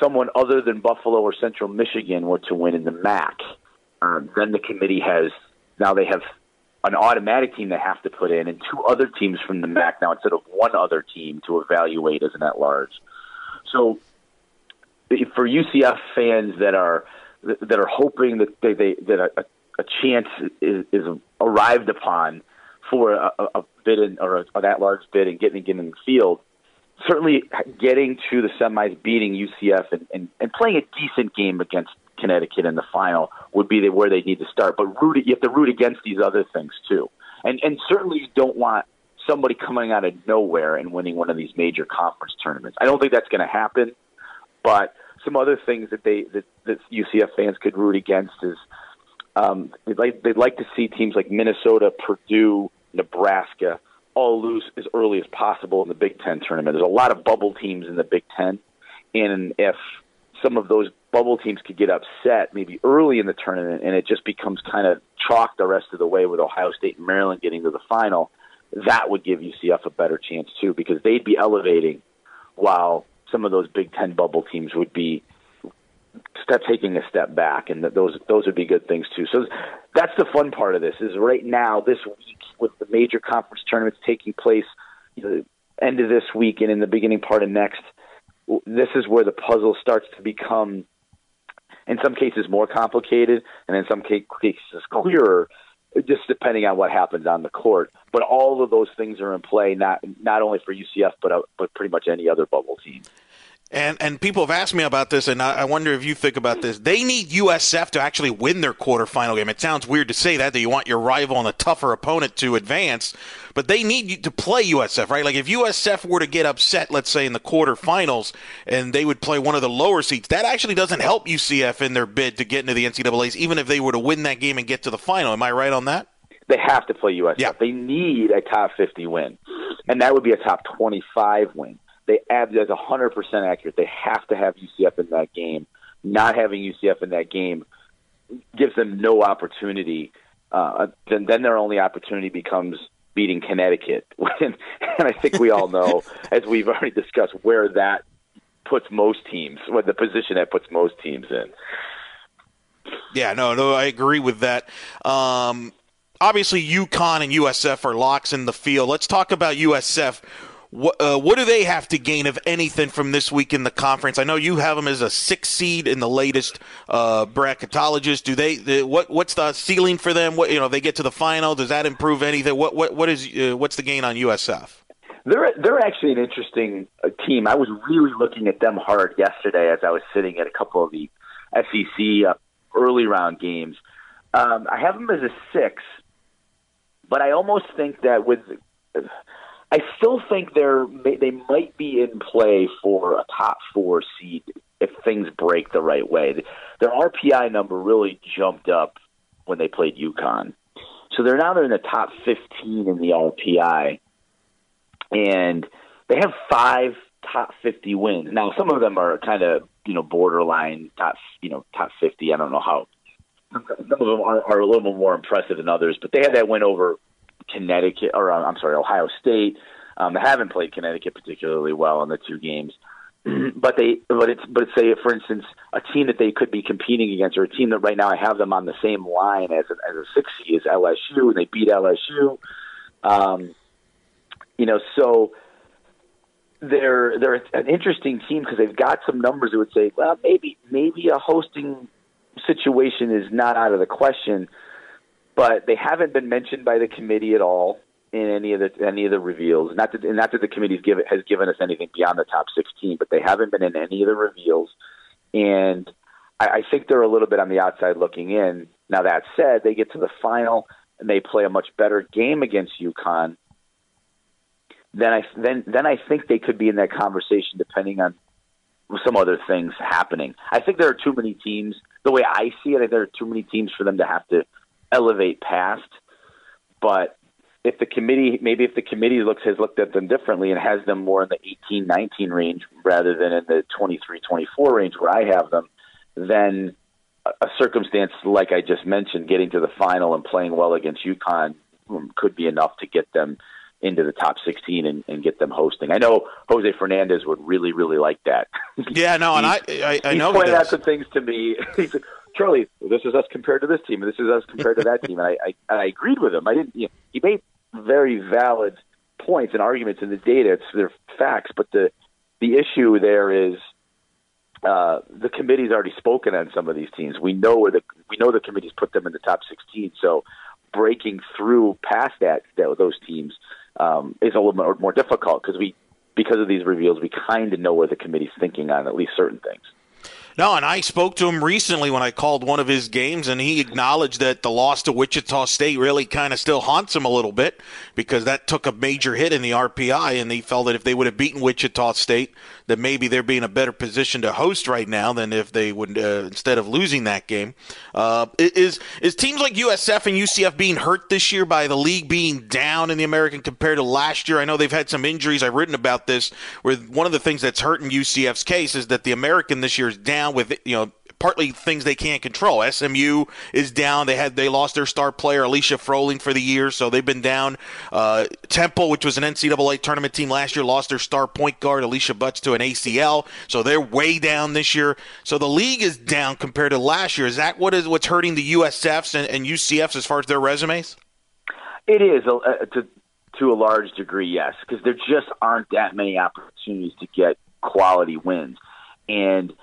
someone other than Buffalo or Central Michigan were to win in the M A C, um, then the committee has now they have an automatic team they have to put in, and two other teams from the M A C now instead of one other team to evaluate as an at-large. So for U C F fans that are that are hoping that they, they that a, a chance is, is arrived upon for a, a bid in, or a, that large bid and getting getting in the field, certainly getting to the semis, beating U C F, and, and, and playing a decent game against Connecticut in the final would be the, where they need to start. But root, you have to root against these other things, too. And, and certainly you don't want somebody coming out of nowhere and winning one of these major conference tournaments. I don't think that's going to happen, but some other things that, they, that, that U C F fans could root against is um, they'd, like, they'd like to see teams like Minnesota, Purdue, Nebraska all lose as early as possible in the Big Ten tournament. There's a lot of bubble teams in the Big Ten, and if some of those bubble teams could get upset maybe early in the tournament and it just becomes kind of chalk the rest of the way with Ohio State and Maryland getting to the final, that would give U C F a better chance too, because they'd be elevating while some of those Big Ten bubble teams would be step taking a step back, and that those those would be good things too. So that's the fun part of this is right now, this week, with the major conference tournaments taking place, you know, end of this week and in the beginning part of next, this is where the puzzle starts to become, in some cases, more complicated, and in some cases clearer, just depending on what happens on the court. But all of those things are in play, not not only for U C F, but uh, but pretty much any other bubble team. And and people have asked me about this, and I wonder if you think about this. They need U S F to actually win their quarterfinal game. It sounds weird to say that, that you want your rival and a tougher opponent to advance, but they need to play U S F, right? Like if U S F were to get upset, let's say, in the quarterfinals, and they would play one of the lower seeds, that actually doesn't help U C F in their bid to get into the N C A As, even if they were to win that game and get to the final. Am I right on that? They have to play U S F. Yeah. They need a top fifty win, and that would be a top twenty-five win. They add, that's one hundred percent accurate. They have to have U C F in that game. Not having U C F in that game gives them no opportunity. Uh, then, then their only opportunity becomes beating Connecticut. and I think we all know, as we've already discussed, where that puts most teams, what the position that puts most teams in. Yeah, no, no, I agree with that. Um, obviously, UConn and U S F are locks in the field. Let's talk about U S F. What, uh, what do they have to gain, if anything, from this week in the conference? I know you have them as a sixth seed in the latest uh, bracketologist. Do they? The, what What's the ceiling for them? What, you know, if they get to the final, does that improve anything? What What, what is uh, what's the gain on U S F? They're they're actually an interesting uh, team. I was really looking at them hard yesterday as I was sitting at a couple of the S E C uh, early round games. Um, I have him as a six, but I almost think that with – I still think they're they might be in play for a top four seed if things break the right way. Their R P I number really jumped up when they played UConn. So they're now they're in the top fifteen in the R P I, and they have five top fifty wins. Now, some of them are kind of, you know, borderline top, you know, top fifty. I don't know how. Some of them are, are a little bit more impressive than others, but they had that win over Connecticut, or I'm sorry, Ohio State. Um, they haven't played Connecticut particularly well in the two games, but they, but it's, but say for instance, a team that they could be competing against, or a team that right now I have them on the same line as a, as a six seed is L S U, and they beat L S U. Um, you know, so they're they're an interesting team because they've got some numbers that would say, well, maybe maybe a hosting situation is not out of the question, but they haven't been mentioned by the committee at all in any of the any of the reveals. Not that, and not that the committee has given us anything beyond the top sixteen, but they haven't been in any of the reveals. And I, I think they're a little bit on the outside looking in. Now, that said, they get to the final and they play a much better game against UConn. Then I then then I think they could be in that conversation, depending on some other things happening. I think there are too many teams. The way I see it, I think there are too many teams for them to have to elevate past. But if the committee, maybe if the committee looks has looked at them differently and has them more in the eighteen nineteen range rather than in the twenty-three twenty-four range where I have them, then a circumstance like I just mentioned, getting to the final and playing well against UConn, could be enough to get them into the top sixteen and, and get them hosting. I know Jose Fernandez would really, really like that. Yeah, no, and I, I, I know he pointed out some things to me. He said, "Charlie, this is us compared to this team, and this is us compared to that team." And I, I, I agreed with him. I didn't. You know, he made very valid points and arguments in the data. It's their facts, but the the issue there is uh, the committee's already spoken on some of these teams. We know where the we know the committee's put them in the top sixteen. So breaking through past that, that those teams. Um, is a little more, more difficult because we, because of these reveals, we kind of know where the committee's thinking on at least certain things. No, and I spoke to him recently when I called one of his games, and he acknowledged that the loss to Wichita State really kind of still haunts him a little bit because that took a major hit in the R P I, and he felt that if they would have beaten Wichita State, that maybe they'd be in a better position to host right now than if they would uh, instead of losing that game. Uh, is is teams like U S F and U C F being hurt this year by the league being down in the American compared to last year? I know they've had some injuries. I've written about this, where one of the things that's hurting U C F's case is that the American this year is down with, you know, partly things they can't control. S M U is down. They had they lost their star player, Alicia Froling, for the year, so they've been down. Uh, Temple, which was an N C double A tournament team last year, lost their star point guard, Alicia Butts, to an A C L, so they're way down this year. So the league is down compared to last year. Is that what is what's hurting the U S Fs and, and U C Fs as far as their resumes? It is, uh, to, to a large degree, yes, because there just aren't that many opportunities to get quality wins. And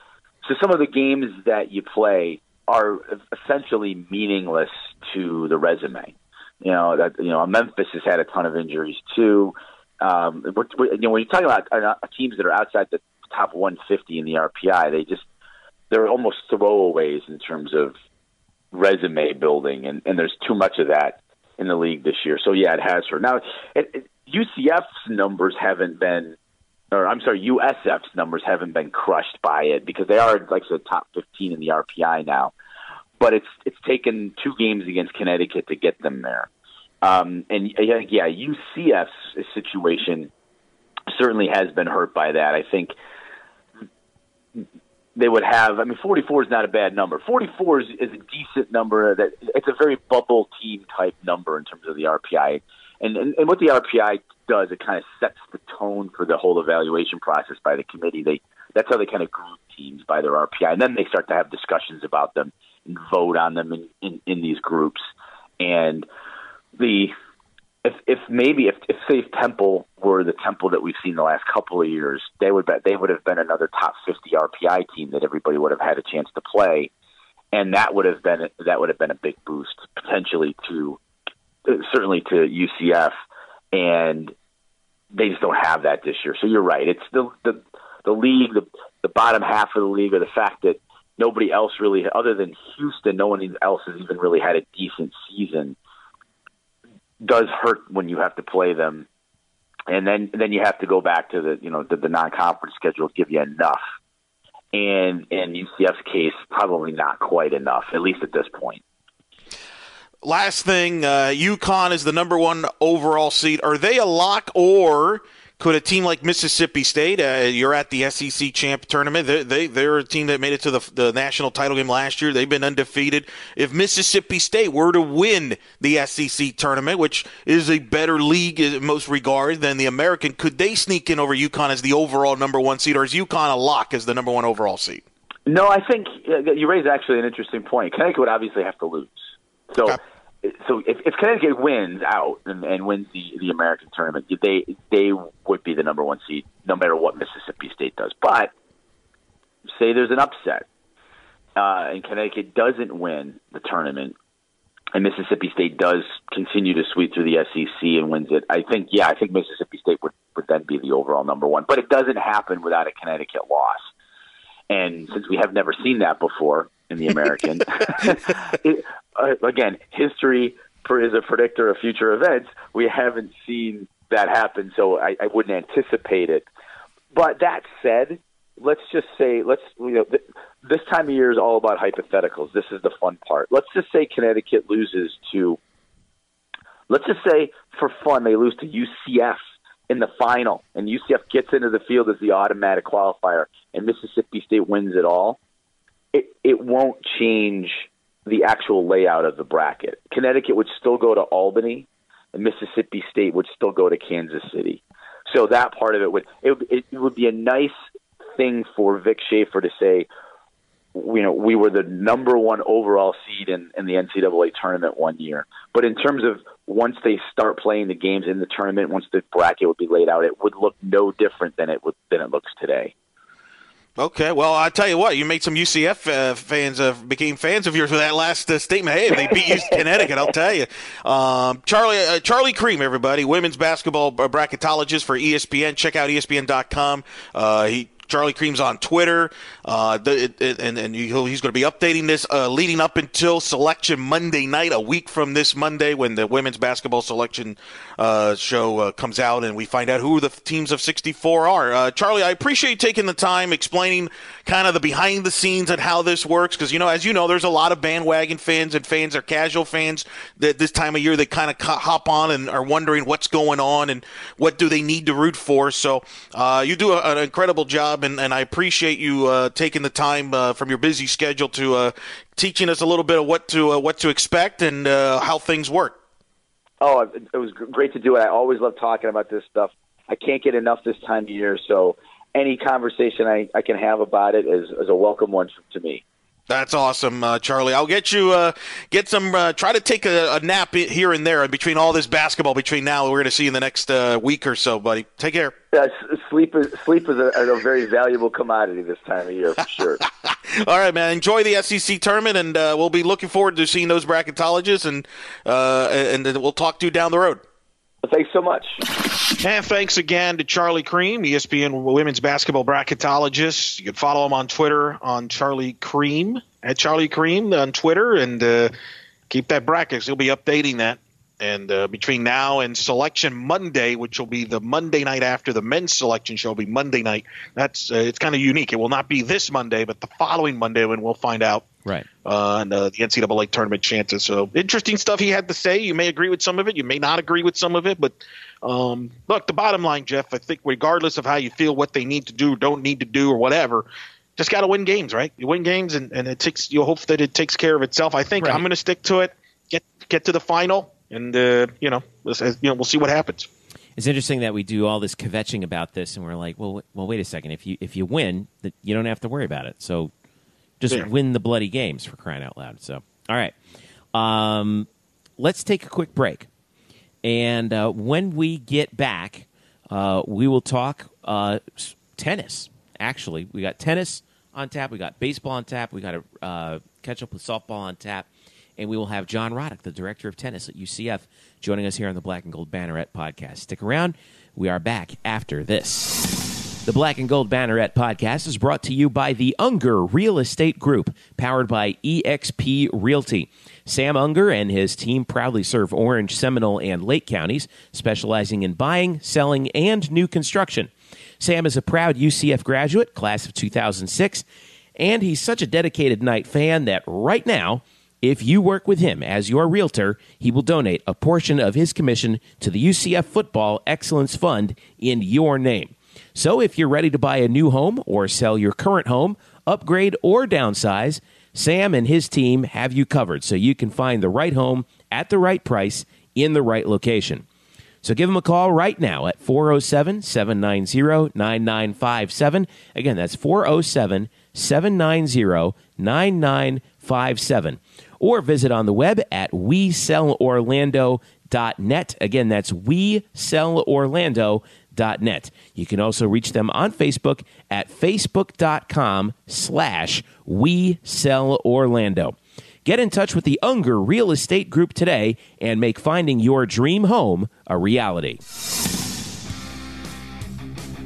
so some of the games that you play are essentially meaningless to the resume. You know, that, you know, Memphis has had a ton of injuries too. Um, we're, we're, you know, when you're talking about uh, teams that are outside the top one fifty in the R P I, they just they're almost throwaways in terms of resume building, and, and there's too much of that in the league this year. So yeah, it has hurt. Now, it, it, U C F's numbers haven't been. Or I'm sorry, U S F's numbers haven't been crushed by it because they are, like I said, top fifteen in the R P I now. But it's it's taken two games against Connecticut to get them there. Um, and, yeah, U C F's situation certainly has been hurt by that. I think they would have – I mean, forty-four is not a bad number. forty-four is, is a decent number. That it's a very bubble team-type number in terms of the R P I. And, and, and what the R P I does, it kind of sets the tone for the whole evaluation process by the committee. They That's how they kind of group teams by their R P I. And then they start to have discussions about them and vote on them in, in, in these groups. And the if, if maybe, if, if say, Temple were the Temple that we've seen the last couple of years, they would, be, they would have been another top fifty R P I team that everybody would have had a chance to play. And that would have been that would have been a big boost potentially to certainly to U C F, and they just don't have that this year. So you're right. It's the the, the league, the, the bottom half of the league, or the fact that nobody else really, other than Houston, no one else has even really had a decent season. Does hurt when you have to play them. And then, then you have to go back to the, you know, the, the non-conference schedule give you enough. And in U C F's case, probably not quite enough, at least at this point. Last thing, uh, UConn is the number one overall seed. Are they a lock, or could a team like Mississippi State, uh, you're at the S E C champ tournament, they, they, they're a team that made it to the, the national title game last year. They've been undefeated. If Mississippi State were to win the S E C tournament, which is a better league in most regards than the American, could they sneak in over UConn as the overall number one seed, or is UConn a lock as the number one overall seed? No, I think you raise actually an interesting point. Connecticut would obviously have to lose. So okay. So if, if Connecticut wins out and, and wins the, the American tournament, they they would be the number one seed, no matter what Mississippi State does. But say there's an upset uh, and Connecticut doesn't win the tournament, and Mississippi State does continue to sweep through the S E C and wins it, I think, yeah, I think Mississippi State would, would then be the overall number one. But it doesn't happen without a Connecticut loss. And since we have never seen that before in the American, it, Uh, again, history is a predictor of future events. We haven't seen that happen, so I, I wouldn't anticipate it. But that said, let's just say let's you know th- this time of year is all about hypotheticals. This is the fun part. Let's just say Connecticut loses to. Let's just say for fun they lose to U C F in the final, and U C F gets into the field as the automatic qualifier, and Mississippi State wins it all. It it won't change the actual layout of the bracket. Connecticut would still go to Albany, and Mississippi State would still go to Kansas City. So that part of it would it would, it would be a nice thing for Vic Schaefer to say, you know, we were the number one overall seed in, in the N C double A tournament one year. But in terms of once they start playing the games in the tournament, once the bracket would be laid out, it would look no different than it would than it looks today. Okay, well, I tell you what, you made some U C F uh, fans, uh, became fans of yours with that last uh, statement. Hey, if they beat you Connecticut, I'll tell you. Um, Charlie uh, Charlie Creme, everybody, women's basketball bracketologist for E S P N. Check out E S P N dot com. Uh, he Charlie Creme's on Twitter, uh, it, it, and, and he's going to be updating this uh, leading up until Selection Monday night, a week from this Monday when the women's basketball selection uh, show uh, comes out and we find out who the teams of sixty-four are. Uh, Charlie, I appreciate you taking the time explaining kind of the behind the scenes and how this works because, you know, as you know, there's a lot of bandwagon fans and fans are casual fans that this time of year they kind of hop on and are wondering what's going on and what do they need to root for. So uh, you do a, an incredible job. And, and I appreciate you uh, taking the time uh, from your busy schedule to uh, teaching us a little bit of what to uh, what to expect and uh, how things work. Oh, it was great to do it. I always love talking about this stuff. I can't get enough this time of year, so any conversation I, I can have about it is, is a welcome one to me. That's awesome, uh, Charlie. I'll get you uh, get some. Uh, try to take a, a nap here and there between all this basketball. Between now, we're going to see you in the next uh, week or so, buddy. Take care. Uh, sleep is sleep is a, a very valuable commodity this time of year, for sure. All right, man. Enjoy the S E C tournament, and uh, we'll be looking forward to seeing those bracketologists, and uh, and we'll talk to you down the road. Thanks so much. And thanks again to Charlie Creme, E S P N women's basketball bracketologist. You can follow him on Twitter on Charlie Creme, at Charlie Creme on Twitter, and uh, keep that bracket. He'll be updating that. And uh, between now and Selection Monday, which will be the Monday night after the men's selection show, will be Monday night. That's uh, it's kind of unique. It will not be this Monday, but the following Monday when we'll find out. Right. Uh, and uh, the N C double A tournament chances. So interesting stuff he had to say. You may agree with some of it. You may not agree with some of it. But um, look, the bottom line, Jeff, I think regardless of how you feel, what they need to do, or don't need to do, or whatever, just got to win games, right? You win games, and, and it takes. You hope that it takes care of itself. I think right. I'm going to stick to it. Get get to the final, and uh, you know, you know, we'll see what happens. It's interesting that we do all this kvetching about this, and we're like, well, well, wait a second. If you if you win, that you don't have to worry about it. So. Just yeah. win the bloody games, for crying out loud. So, all right. Um, let's take a quick break. And uh, when we get back, uh, we will talk uh, tennis, actually. We got tennis on tap. We got baseball on tap. We got a uh, catch-up with softball on tap. And we will have John Roddick, the director of tennis at U C F, joining us here on the Black and Gold Banneret podcast. Stick around. We are back after this. The Black and Gold Banneret podcast is brought to you by the Unger Real Estate Group, powered by E X P Realty. Sam Unger and his team proudly serve Orange, Seminole, and Lake counties, specializing in buying, selling, and new construction. Sam is a proud U C F graduate, class of two thousand six, and he's such a dedicated Knight fan that right now, if you work with him as your realtor, he will donate a portion of his commission to the U C F Football Excellence Fund in your name. So if you're ready to buy a new home or sell your current home, upgrade or downsize, Sam and his team have you covered so you can find the right home at the right price in the right location. So give him a call right now at four oh seven, seven nine zero, nine nine five seven. Again, that's four oh seven, seven nine zero, nine nine five seven. Or visit on the web at we sell orlando dot net. Again, that's we sell orlando dot net. You can also reach them on Facebook at facebook dot com slash we sell orlando. Get in touch with the Unger Real Estate Group today and make finding your dream home a reality.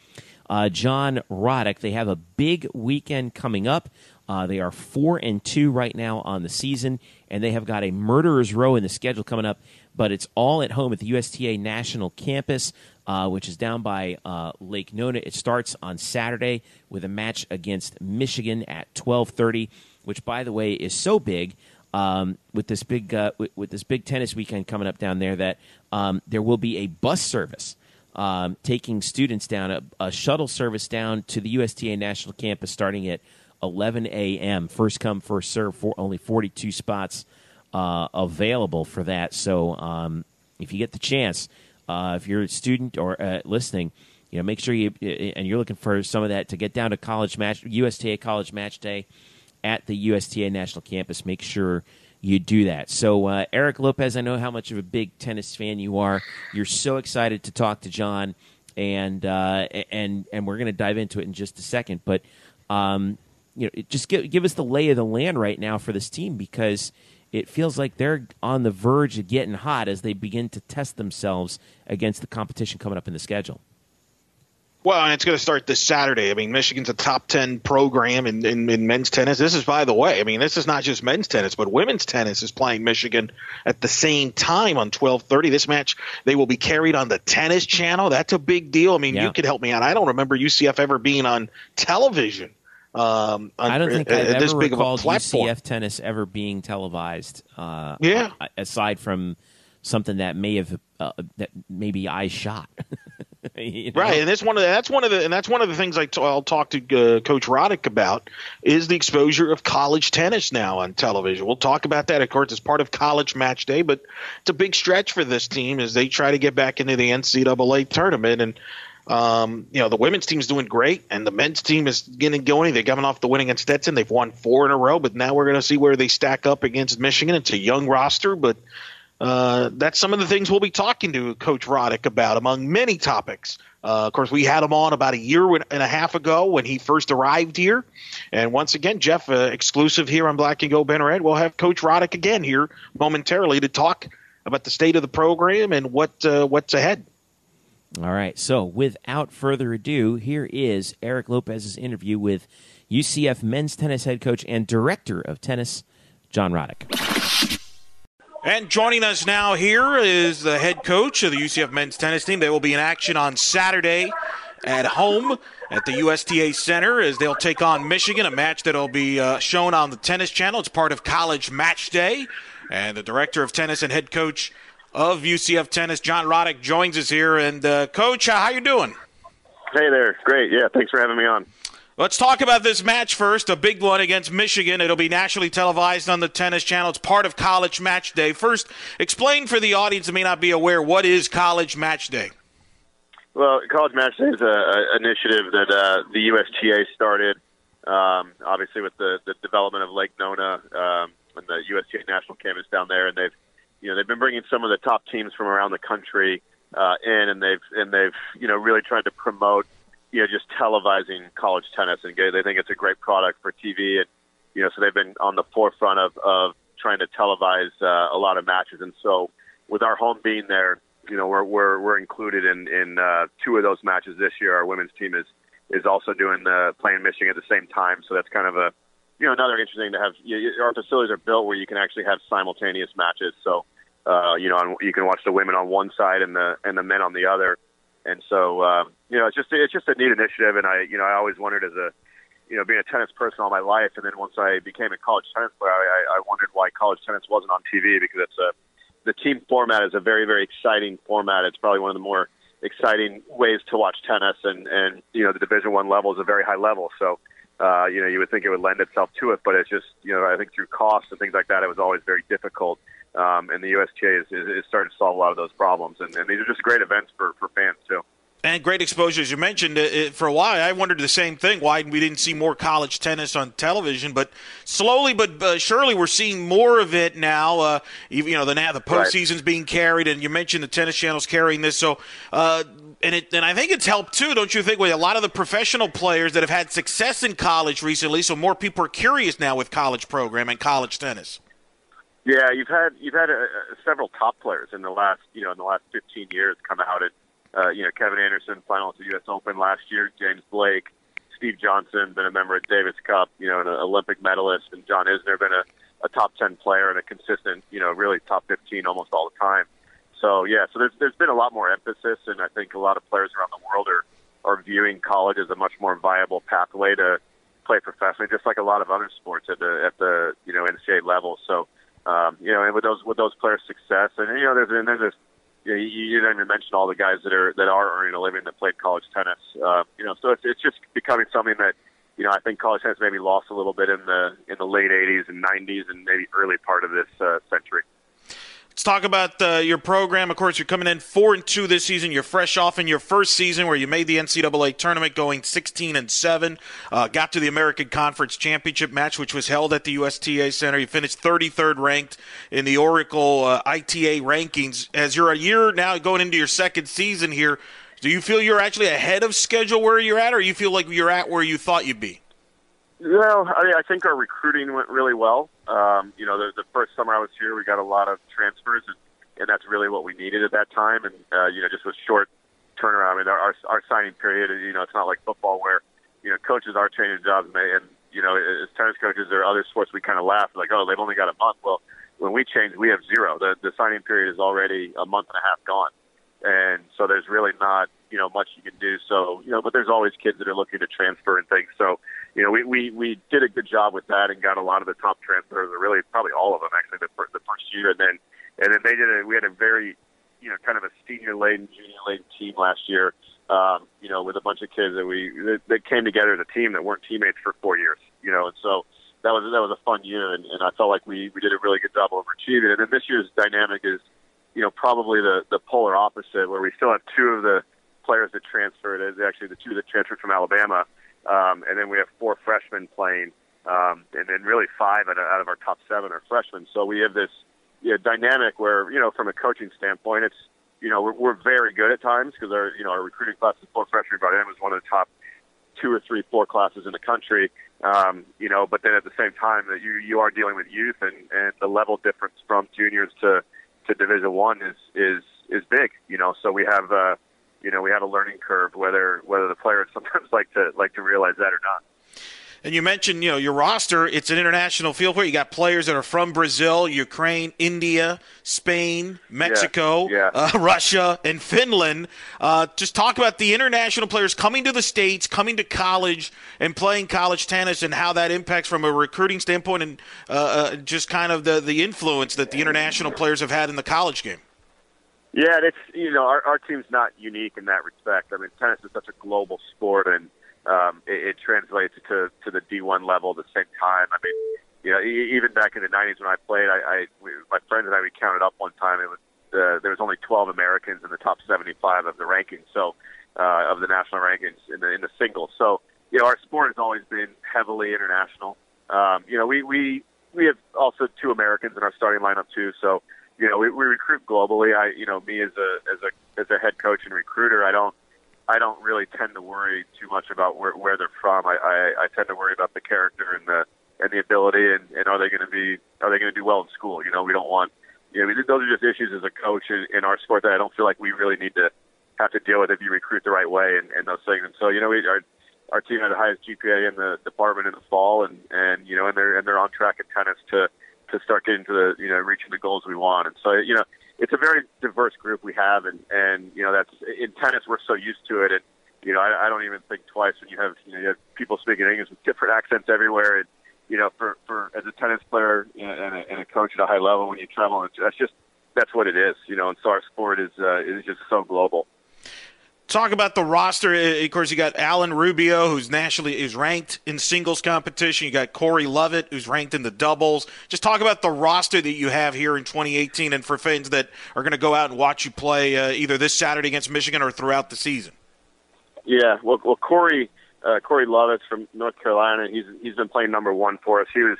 uh, John Roddick. They have a big weekend coming up. Uh, they are four and two right now on the season, and they have got a murderer's row in the schedule coming up. But it's all at home at the U S T A National Campus, uh, which is down by uh, Lake Nona. It starts on Saturday with a match against Michigan at twelve thirty. Which, by the way, is so big um, with this big uh, with, with this big tennis weekend coming up down there that um, there will be a bus service um, taking students down, a, a shuttle service down to the U S T A National Campus starting at eleven a.m. First come, first serve. For only forty-two spots uh, available for that. So um, if you get the chance, uh, if you're a student or uh, listening, you know, make sure you and you're looking for some of that to get down to college match U S T A College Match Day at the U S T A National Campus. Make sure you do that. So, uh, Eric Lopez, I know how much of a big tennis fan you are. You're so excited to talk to John, and uh, and and we're going to dive into it in just a second. But um, you know, just give give us the lay of the land right now for this team, because it feels like they're on the verge of getting hot as they begin to test themselves against the competition coming up in the schedule. Well, and it's going to start this Saturday. I mean, Michigan's a top ten program in, in, in men's tennis. This is, by the way, I mean, this is not just men's tennis, but women's tennis is playing Michigan at the same time on twelve thirty. This match, they will be carried on the tennis channel. That's a big deal. I mean, yeah. You could help me out. I don't remember U C F ever being on television. Um, on, I don't think uh, I've this ever big recalled of a platform. U C F tennis ever being televised. Uh, yeah. Aside from something that may have uh, that maybe I shot. You know? Right, and that's one of the, that's one of the and that's one of the things I t- I'll talk to uh, Coach Roddick about is the exposure of college tennis now on television. We'll talk about that, of course, as part of College Match Day, but it's a big stretch for this team as they try to get back into the N C double A tournament. And Um, you know, the women's team's doing great, and the men's team is getting going. They're coming off the win against Stetson. They've won four in a row, but now we're going to see where they stack up against Michigan. It's a young roster, but uh, that's some of the things we'll be talking to Coach Roddick about, among many topics. Uh, of course, we had him on about a year and a half ago when he first arrived here. And once again, Jeff, uh, exclusive here on Black and Gold Ben Red, we'll have Coach Roddick again here momentarily to talk about the state of the program and what uh, what's ahead. All right, so without further ado, here is Eric Lopez's interview with U C F men's tennis head coach and director of tennis, John Roddick. And joining us now here is the head coach of the U C F men's tennis team. They will be in action on Saturday at home at the U S T A Center as they'll take on Michigan, a match that will be uh, shown on the Tennis Channel. It's part of College Match Day, and the director of tennis and head coach of U C F tennis, John Roddick, joins us here. And uh, Coach, how you doing? Hey there, great. Yeah, thanks for having me on. Let's talk about this match first, a big one against Michigan. It'll be nationally televised on the Tennis Channel. It's part of College Match Day. First, explain for the audience that may not be aware, what is College Match Day? Well, College Match Day is an initiative that uh, the U S T A started, um, obviously with the, the development of Lake Nona um, and the U S T A National Campus down there, and they've You know, they've been bringing some of the top teams from around the country uh, in, and they've and they've you know really tried to promote you know just televising college tennis, and they think it's a great product for T V, and you know so they've been on the forefront of, of trying to televise uh, a lot of matches, and so with our home being there, you know we're we're we're included in in uh, two of those matches this year. Our women's team is is also doing the playing Michigan at the same time, so that's kind of a you know another interesting to have. You, our facilities are built where you can actually have simultaneous matches, so. Uh, you know, you can watch the women on one side and the and the men on the other, and so uh, you know it's just it's just a neat initiative. And I you know I always wondered as a you know being a tennis person all my life, and then once I became a college tennis player, I, I wondered why college tennis wasn't on T V, because it's a the team format is a very very exciting format. It's probably one of the more exciting ways to watch tennis, and and you know the Division I level is a very high level, so uh, you know you would think it would lend itself to it, but it's just you know I think through costs and things like that, it was always very difficult. Um, and the U S T A is, is, is starting to solve a lot of those problems. And, and these are just great events for, for fans, too. And great exposure, as you mentioned. It, for a while, I wondered the same thing, why we didn't see more college tennis on television. But slowly but uh, surely we're seeing more of it now. Uh, you, you know, the, now the postseason's right. being carried, and you mentioned the Tennis Channel's carrying this. So, uh, and, it, and I think it's helped, too, don't you think, with a lot of the professional players that have had success in college recently, so more people are curious now with college program and college tennis. Yeah, you've had you've had uh, several top players in the last you know in the last fifteen years come out. And uh, you know Kevin Anderson, finalist at the U S Open last year. James Blake, Steve Johnson, been a member of Davis Cup. You know, an Olympic medalist, and John Isner, been a, a top ten player and a consistent you know really top fifteen almost all the time. So yeah, so there's there's been a lot more emphasis, and I think a lot of players around the world are are viewing college as a much more viable pathway to play professionally, just like a lot of other sports at the at the you know N C double A level. So. Um, you know, and with those with those players' success, and you know, there's and there's this, you know, you, you didn't even mention all the guys that are that are earning a living that played college tennis. Uh, you know, so it's it's just becoming something that you know I think college tennis maybe lost a little bit in the in the late eighties and nineties and maybe early part of this uh, century. Let's talk about uh, your program. Of course, you're coming in four and two this season. You're fresh off in your first season where you made the N C double A tournament, going sixteen and seven. Uh, got to the American Conference Championship match, which was held at the U S T A Center. You finished thirty-third ranked in the Oracle uh, I T A rankings. As you're a year now going into your second season here, do you feel you're actually ahead of schedule where you're at, or you feel like you're at where you thought you'd be? Well, I, mean, I think our recruiting went really well. Um, you know, the, the first summer I was here, we got a lot of transfers, and, and that's really what we needed at that time. And, uh, you know, just with short turnaround, I mean, our, our signing period, you know, it's not like football where, you know, coaches are changing jobs. And, they, and you know, as tennis coaches or other sports, we kind of laugh, like, oh, they've only got a month. Well, when we change, we have zero. The, the signing period is already a month and a half gone. And so there's really not, you know, much you can do. So, you know, but there's always kids that are looking to transfer and things. So, you know, we, we, we did a good job with that and got a lot of the top transfers, or really probably all of them actually the, per, the first year. And then, and then they did a, we had a very, you know, kind of a senior laden, junior laden team last year, um, you know, with a bunch of kids that we, that, that came together as a team that weren't teammates for four years, you know, and so that was, that was a fun year. And, and I felt like we, we did a really good job overachieving. And then this year's dynamic is, you know, probably the, the polar opposite, where we still have two of the players that transferred. It's actually the two that transferred from Alabama. Um, and then we have four freshmen playing. Um, and then really five out of our top seven are freshmen. So we have this you know, dynamic where, you know, from a coaching standpoint, it's, you know, we're, we're very good at times because our, you know, our recruiting class of four freshmen brought in was one of the top two or three four classes in the country. Um, you know, but then at the same time that you, you are dealing with youth and, and the level difference from juniors to, to Division One is, is, is big, you know, so we have, uh, you know, we have a learning curve, whether, whether the players sometimes like to, like to realize that or not. And you mentioned, you know, your roster, it's an international field where you got players that are from Brazil, Ukraine, India, Spain, Mexico, yeah, yeah. Uh, Russia, and Finland. Uh, just talk about the international players coming to the States, coming to college, and playing college tennis and how that impacts from a recruiting standpoint and uh, uh, just kind of the, the influence that the international players have had in the college game. Yeah, it's, you know, our, our team's not unique in that respect. I mean, tennis is such a global sport, and Um, it, it translates to, to the D one level at the same time. I mean, you know, even back in the nineties when I played, I, I we, my friends and I, we counted up one time. It was uh, there was only twelve Americans in the top seventy-five of the rankings, so uh, of the national rankings in the in the singles. So you know, our sport has always been heavily international. Um, you know, we, we we have also two Americans in our starting lineup too. So you know, we, we recruit globally. I you know, me as a as a as a head coach and recruiter, I don't. I don't really tend to worry too much about where, where they're from. I, I, I tend to worry about the character and the and the ability, and, and are they going to be are they going to do well in school? You know, we don't want you know those are just issues as a coach in, in our sport that I don't feel like we really need to have to deal with if you recruit the right way and, and those things. And so you know, we, our our team had the highest G P A in the department in the fall, and, and you know, and they're and they're on track at tennis to to start getting to the you know reaching the goals we want. And so you know. It's a very diverse group we have, and, and you know that's in tennis we're so used to it, and you know I, I don't even think twice when you have you know you have people speaking English with different accents everywhere, and you know for, for as a tennis player and a, and a coach at a high level when you travel, that's just that's what it is, you know. And so our sport is uh, is just so global. Talk about the roster. Of course, you got Alan Rubio, who's nationally is ranked in singles competition. You got Corey Lovett, who's ranked in the doubles. Just talk about the roster that you have here in twenty eighteen, and for fans that are going to go out and watch you play uh, either this Saturday against Michigan or throughout the season. Yeah, well, well Corey uh, Corey Lovett's from North Carolina. He's he's been playing number one for us. He was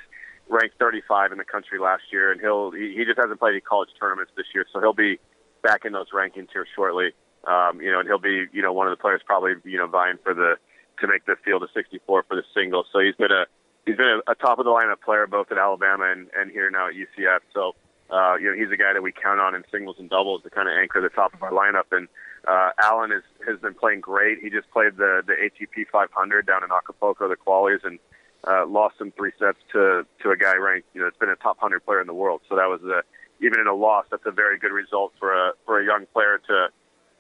ranked thirty-five in the country last year, and he'll he, he just hasn't played any college tournaments this year, so he'll be back in those rankings here shortly. Um, you know, and he'll be, you know, one of the players probably, you know, vying for the, to make the field of sixty-four for the singles. So he's been a, he's been a, a top of the lineup player both at Alabama and, and here now at U C F. So, uh, you know, he's a guy that we count on in singles and doubles to kind of anchor the top of our lineup. And, uh, Alan is, has been playing great. He just played the, the A T P five hundred down in Acapulco, the qualies, and, uh, lost some three sets to, to a guy ranked, you know, that's been a top one hundred player in the world. So that was a, even in a loss, that's a very good result for a, for a young player to,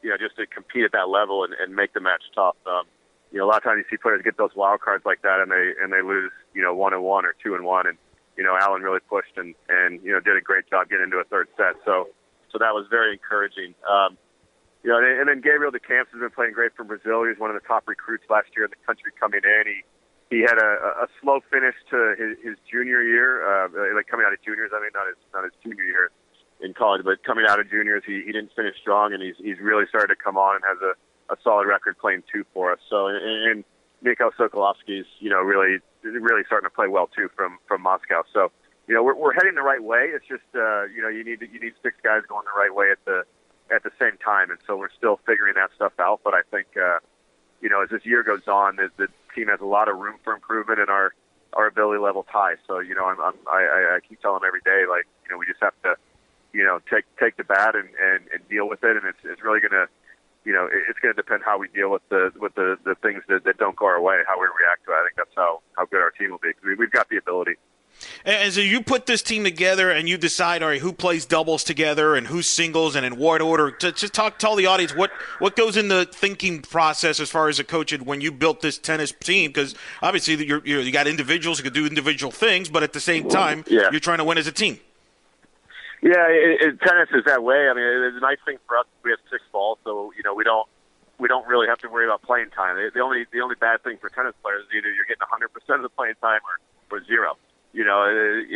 you know, just to compete at that level and, and make the match tough. Um, you know, a lot of times you see players get those wild cards like that, and they and they lose, you know, one and one or two and one. And you know, Alan really pushed and and you know did a great job getting into a third set. So so that was very encouraging. Um, you know, and, and then Gabriel De Camps has been playing great for Brazil. He was one of the top recruits last year in the country coming in. He he had a, a slow finish to his, his junior year, uh, like coming out of juniors. I mean, not his not his junior year. In college, but coming out of juniors, he, he didn't finish strong, and he's he's really started to come on and has a, a solid record playing two for us. So, and, and Mikhail Sokolovsky's, you know, really really starting to play well too from, from Moscow. So, you know, we're we're heading the right way. It's just, uh, you know, you need you need six guys going the right way at the at the same time, and so we're still figuring that stuff out. But I think, uh, you know, as this year goes on, the, the team has a lot of room for improvement, and our our ability level's high. So, you know, I'm, I'm, I I keep telling them every day, like, you know, we just have to. You know, take take the bat and, and, and deal with it, and it's it's really gonna, you know, it's gonna depend how we deal with the with the, the things that, that don't go our way, how we react to it. I think that's how, how good our team will be. We, we've got the ability. And so you put this team together, and you decide, all right, who plays doubles together and who's singles, and in what order. Just talk, tell the audience what what goes in the thinking process as far as a coach when you built this tennis team, because obviously you're, you know, you got individuals who can do individual things, but at the same time, yeah. You're trying to win as a team. Yeah, it, it, tennis is that way. I mean, it's a nice thing for us. We have six balls, so you know we don't we don't really have to worry about playing time. The only the only bad thing for tennis players is either you're getting one hundred percent of the playing time or, or zero. You know,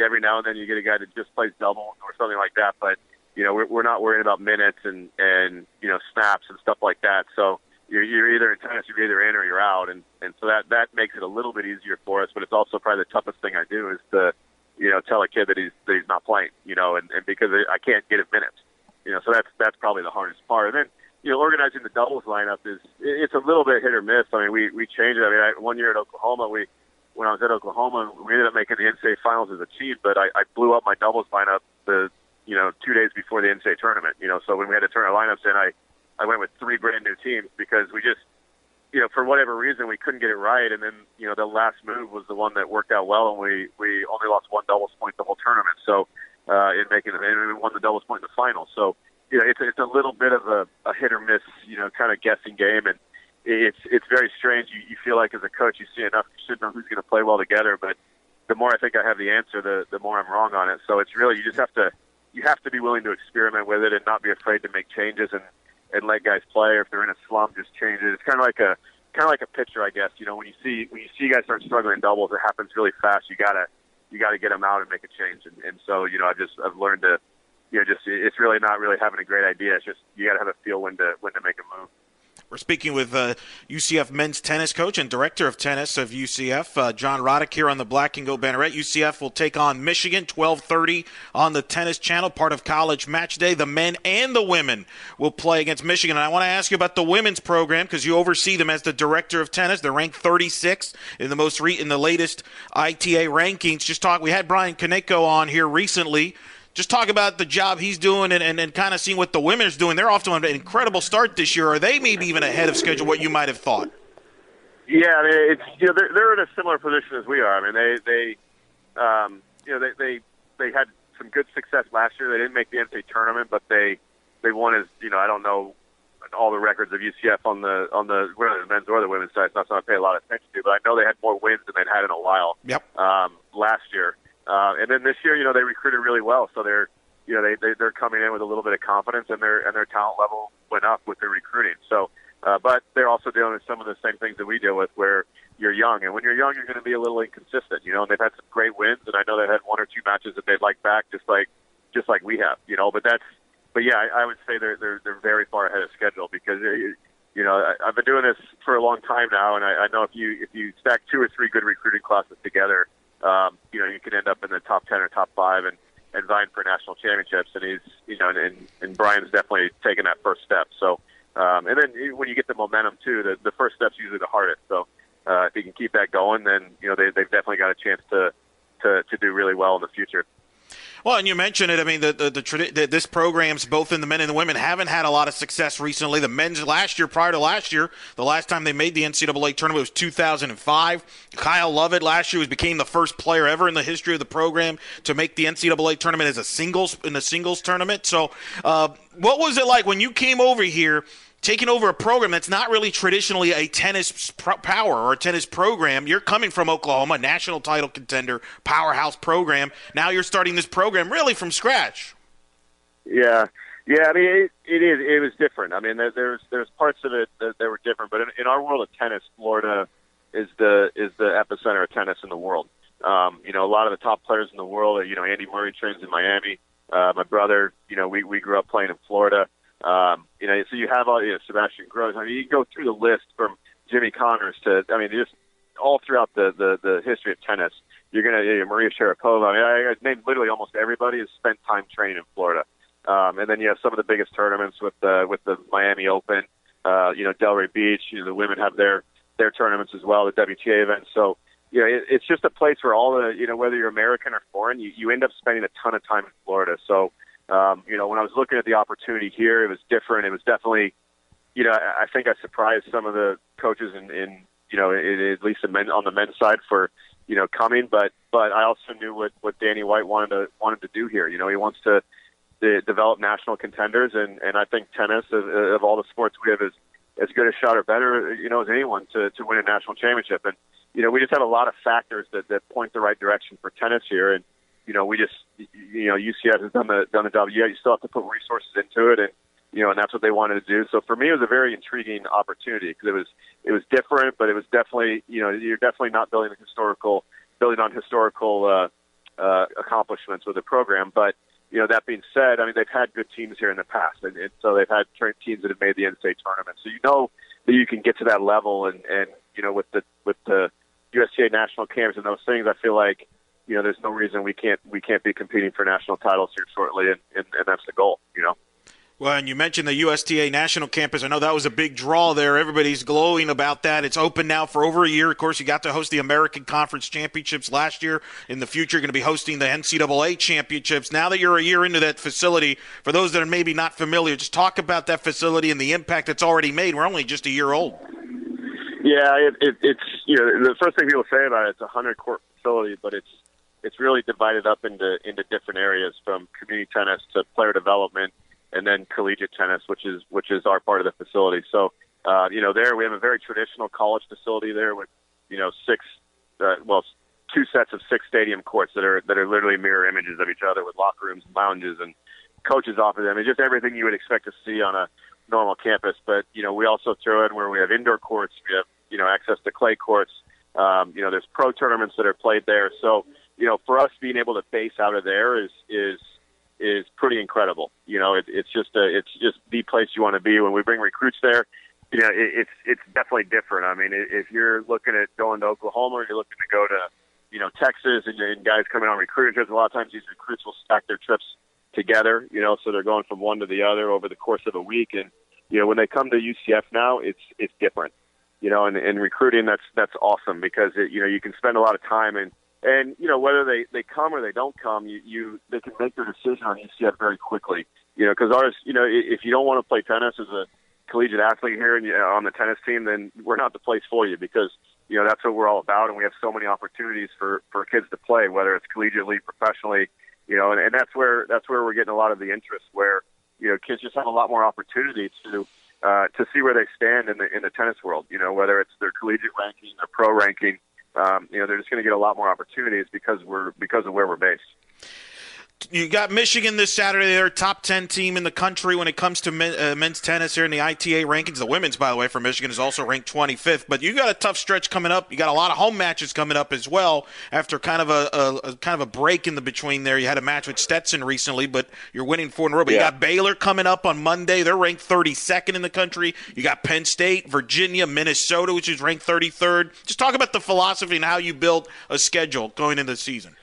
every now and then you get a guy that just plays doubles or something like that. But you know, we're, we're not worrying about minutes and and you know snaps and stuff like that. So you're, you're either in tennis, you're either in or you're out, and and so that that makes it a little bit easier for us. But it's also probably the toughest thing I do is to, you know, tell a kid that he's that he's not playing, you know, and, and because I can't get him minutes, you know. So that's that's probably the hardest part. And then, you know, organizing the doubles lineup is it's a little bit hit or miss. I mean, we we changed it. I mean, I, one year at Oklahoma, we when I was at Oklahoma, we ended up making the N C A A finals as a team, but I, I blew up my doubles lineup the you know two days before the N C A A tournament. You know, so when we had to turn our lineups in, I I went with three brand new teams because we just, you know, for whatever reason, we couldn't get it right. And then, you know, the last move was the one that worked out well, and we, we only lost one doubles point the whole tournament. So, uh, in making it, and we won the doubles point in the final. So, you know, it's, it's a little bit of a, a hit or miss, you know, kind of guessing game. And it's, it's very strange. You, you feel like as a coach, you see enough, you should know who's going to play well together. But the more I think I have the answer, the, the more I'm wrong on it. So it's really, you just have to, you have to be willing to experiment with it and not be afraid to make changes and, and let guys play, or if they're in a slump, just change it. It's kind of like a kind of like a pitcher, I guess. You know, when you see when you see guys start struggling in doubles, it happens really fast. You gotta you gotta get them out and make a change. And, and so, you know, I've just I've learned to, you know, just it's really not really having a great idea. It's just you gotta have a feel when to when to make a move. We're speaking with uh, U C F men's tennis coach and director of tennis of U C F, uh, John Roddick, here on the Black and Gold Banneret. U C F will take on Michigan, twelve thirty on the Tennis Channel, part of College Match Day. The men and the women will play against Michigan. And I want to ask you about the women's program because you oversee them as the director of tennis. They're ranked thirty-sixth in the most re- in the latest I T A rankings. Just talk. We had Brian Kaneko on here recently. Just talk about the job he's doing and, and, and kind of seeing what the women is doing. They're off to an incredible start this year. Are they maybe even ahead of schedule what you might have thought? Yeah, it's, you know, they're, they're in a similar position as we are. I mean, they they um, you know they, they they had some good success last year. They didn't make the N C A A tournament, but they they won as you know I don't know all the records of U C F on the on the whether the men's or the women's side. So that's not I pay a lot of attention to, but I know they had more wins than they'd had in a while. Yep. Um, last year. Uh, and then this year, you know, they recruited really well, so they're, you know, they, they they're coming in with a little bit of confidence, and their and their talent level went up with their recruiting. So, uh, but they're also dealing with some of the same things that we deal with, where you're young, and when you're young, you're going to be a little inconsistent, you know. And they've had some great wins, and I know they've had one or two matches that they'd like back, just like just like we have, you know. But that's, but yeah, I, I would say they're they're they're very far ahead of schedule because, you know, I, I've been doing this for a long time now, and I, I know if you if you stack two or three good recruiting classes together, Um, you know, you could end up in the top ten or top five and, and vying for national championships. And he's, you know, and, and Brian's definitely taken that first step. So, um, and then when you get the momentum too, the, the first step's usually the hardest. So, uh, if you can keep that going, then, you know, they, they've definitely got a chance to, to, to do really well in the future. Well, and you mentioned it. I mean, the the, the the this programs, both in the men and the women, haven't had a lot of success recently. The men's last year, prior to last year, the last time they made the N C A A tournament was two thousand five. Kyle Lovett last year was became the first player ever in the history of the program to make the N C A A tournament as a singles in a singles tournament. So, uh, what was it like when you came over here, taking over a program that's not really traditionally a tennis power or a tennis program? You're coming from Oklahoma, national title contender, powerhouse program. Now you're starting this program really from scratch. Yeah, yeah. I mean, it, it is. It was different. I mean, there, there's there's parts of it that, that were different, but in, in our world of tennis, Florida is the is the epicenter of tennis in the world. Um, you know, a lot of the top players in the world are, you know, Andy Murray trains in Miami. Uh, my brother, you know, we we grew up playing in Florida. Um, you know, so you have all, you know, Sebastian Groves. I mean, you can go through the list from Jimmy Connors to, I mean, just all throughout the, the, the history of tennis. You're going to, you know, Maria Sharapova. I mean, I, I named literally almost everybody has spent time training in Florida. Um, and then you have some of the biggest tournaments with, uh, with the Miami Open, uh, you know, Delray Beach, you know, the women have their, their tournaments as well, the W T A events. So, you know, it, it's just a place where all the, you know, whether you're American or foreign, you, you end up spending a ton of time in Florida. So, Um, you know, when I was looking at the opportunity here, it was different. It was definitely, you know, I, I think I surprised some of the coaches in, in you know, it, at least the men, on the men's side for, you know, coming. But but I also knew what, what Danny White wanted to wanted to do here. You know, he wants to, to develop national contenders, and, and I think tennis, of, of all the sports we have, is as good a shot or better, you know, as anyone to, to win a national championship. And, you know, we just had a lot of factors that, that point the right direction for tennis here. And, you know, we just, you know, U C F has done the, done the job. Yeah, you still have to put resources into it, and, you know, and that's what they wanted to do. So for me, it was a very intriguing opportunity because it was, it was different, but it was definitely, you know, you're definitely not building a historical, building on historical, uh, uh, accomplishments with a program. But, you know, that being said, I mean, they've had good teams here in the past. And, and so they've had teams that have made the N C A A tournament. So, you know, that you can get to that level. And, and you know, with the with the U S G A national camps and those things, I feel like, you know, there's no reason we can't we can't be competing for national titles here shortly, and, and, and that's the goal, you know. Well, and you mentioned the U S T A National Campus. I know that was a big draw there. Everybody's glowing about that. It's open now for over a year. Of course, you got to host the American Conference Championships last year. In the future, you're going to be hosting the N C double A Championships. Now that you're a year into that facility, for those that are maybe not familiar, just talk about that facility and the impact it's already made. We're only just a year old. Yeah, it, it, it's, you know, the first thing people say about it, it's a hundred-court facility, but it's it's really divided up into into different areas, from community tennis to player development, and then collegiate tennis, which is which is our part of the facility. So, uh, you know, there we have a very traditional college facility there with, you know, six, uh, well, two sets of six stadium courts that are that are literally mirror images of each other, with locker rooms and lounges and coaches off of them, and just everything you would expect to see on a normal campus. But, you know, we also throw in where we have indoor courts, we have, you know, access to clay courts. Um, you know, there's pro tournaments that are played there. So, you know, for us being able to base out of there is is is pretty incredible. You know, it, it's just a, it's just the place you want to be. When we bring recruits there, you know, it, it's it's definitely different. I mean, if you're looking at going to Oklahoma, or you're looking to go to, you know, Texas, and, and guys coming on recruiting trips, a lot of times these recruits will stack their trips together. You know, so they're going from one to the other over the course of a week. And, you know, when they come to U C F now, it's it's different. You know, and, and recruiting, that's that's awesome, because it, you know, you can spend a lot of time, and And, you know, whether they, they come or they don't come, you, you they can make their decision on U C F very quickly. You know, because ours, you know, if you don't want to play tennis as a collegiate athlete here, and you know, on the tennis team, then we're not the place for you, because, you know, that's what we're all about. And we have so many opportunities for, for kids to play, whether it's collegiately, professionally, you know, and, and that's where that's where we're getting a lot of the interest, where, you know, kids just have a lot more opportunity to uh, to see where they stand in the, in the tennis world, you know, whether it's their collegiate ranking, their pro ranking. Um, you know, they're just going to get a lot more opportunities because we're because of where we're based. You got Michigan this Saturday. They're a top ten team in the country when it comes to men, uh, men's tennis here in the I T A rankings. The women's, by the way, for Michigan is also ranked twenty-fifth. But you got a tough stretch coming up. You got a lot of home matches coming up as well. After kind of a, a, a kind of a break in the between there, you had a match with Stetson recently, but you're winning four in a row. But yeah. You got Baylor coming up on Monday. They're ranked thirty-second in the country. You got Penn State, Virginia, Minnesota, which is ranked thirty-third. Just talk about the philosophy and how you built a schedule going into the season.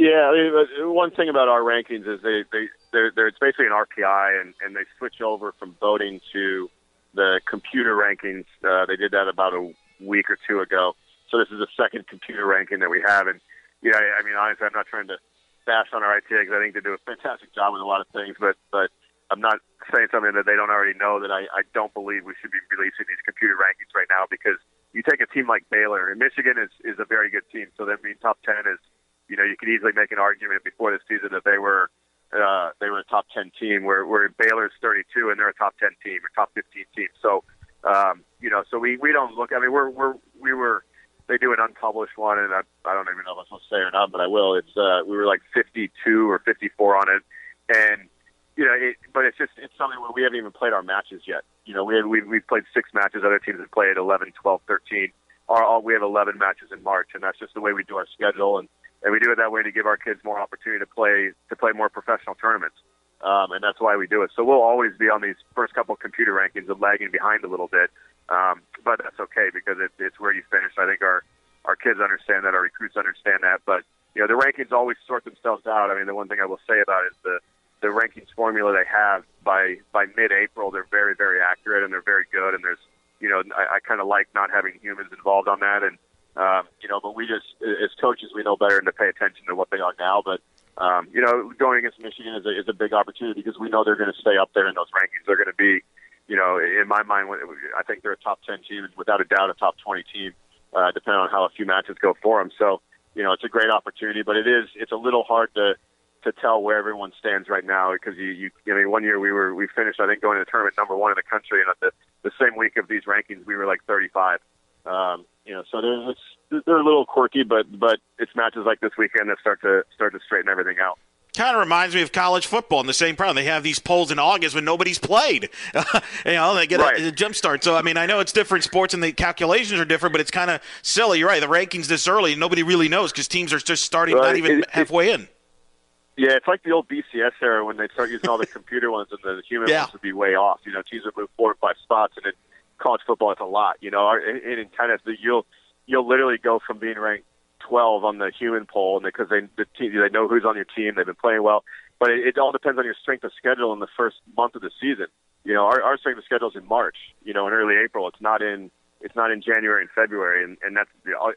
Yeah, I mean, one thing about our rankings is they, they, they're, they're, it's basically an R P I, and, and they switch over from voting to the computer rankings. Uh, they did that about a week or two ago. So this is the second computer ranking that we have. And, you know, I, I mean, honestly, I'm not trying to bash on our I T A, because I think they do a fantastic job with a lot of things, but, but I'm not saying something that they don't already know, that I, I don't believe we should be releasing these computer rankings right now, because you take a team like Baylor, and Michigan is, is a very good team, so that means top ten is, you know, you could easily make an argument before this season that they were uh, they were a top ten team, where where Baylor's thirty-two and they're a top ten team or top fifteen team. So, um, you know, so we, we don't look. I mean, we're we're we were they do an unpublished one, and I, I don't even know if I'm supposed to say it or not, but I will. It's uh, we were like fifty-two or fifty-four on it, and you know, it, but it's just it's something where we haven't even played our matches yet. You know, we had, we we've played six matches. Other teams have played eleven, twelve, thirteen. Our all we have eleven matches in March, and that's just the way we do our schedule. And And we do it that way to give our kids more opportunity to play to play more professional tournaments, um, and that's why we do it. So we'll always be on these first couple of computer rankings and lagging behind a little bit, um, but that's okay, because it, it's where you finish. I think our, our kids understand that, our recruits understand that. But you know, the rankings always sort themselves out. I mean, the one thing I will say about it is the the rankings formula they have by by mid-April. They're very very accurate, and they're very good. And there's you know I, I kind of like not having humans involved on that. And Um, you know, but we just, as coaches, we know better than to pay attention to what they are now. But, um, you know, going against Michigan is a, is a big opportunity, because we know they're going to stay up there in those rankings. They're going to be, you know, in my mind, I think they're a top ten team, and without a doubt a top twenty team, uh, depending on how a few matches go for them. So, you know, it's a great opportunity, but it is, it's a little hard to, to tell where everyone stands right now, because you, you, I mean, one year we were, we finished, I think, going to the tournament number one in the country, and at the, the same week of these rankings, we were like thirty-five. Um, you know, so they're they're a little quirky, but but it's matches like this weekend that start to start to straighten everything out. Kind of reminds me of college football, and the same problem. They have these polls in August when nobody's played. You know, they get right. a, a jump start. So I mean, I know it's different sports and the calculations are different, but it's kind of silly. You're right. The rankings this early, nobody really knows, because teams are just starting right. not even it, halfway in. Yeah, it's like the old B C S era when they start using all the computer ones, and the human yeah. ones would be way off. You know, teams would move four or five spots, and it. college football, it's a lot, you know. And in tennis, you'll you'll literally go from being ranked twelve on the human poll, and because they the team, they know who's on your team, they've been playing well. But it, it all depends on your strength of schedule in the first month of the season. You know, our, our strength of schedule is in March, you know, in early April. It's not in it's not in January and February, and, and that's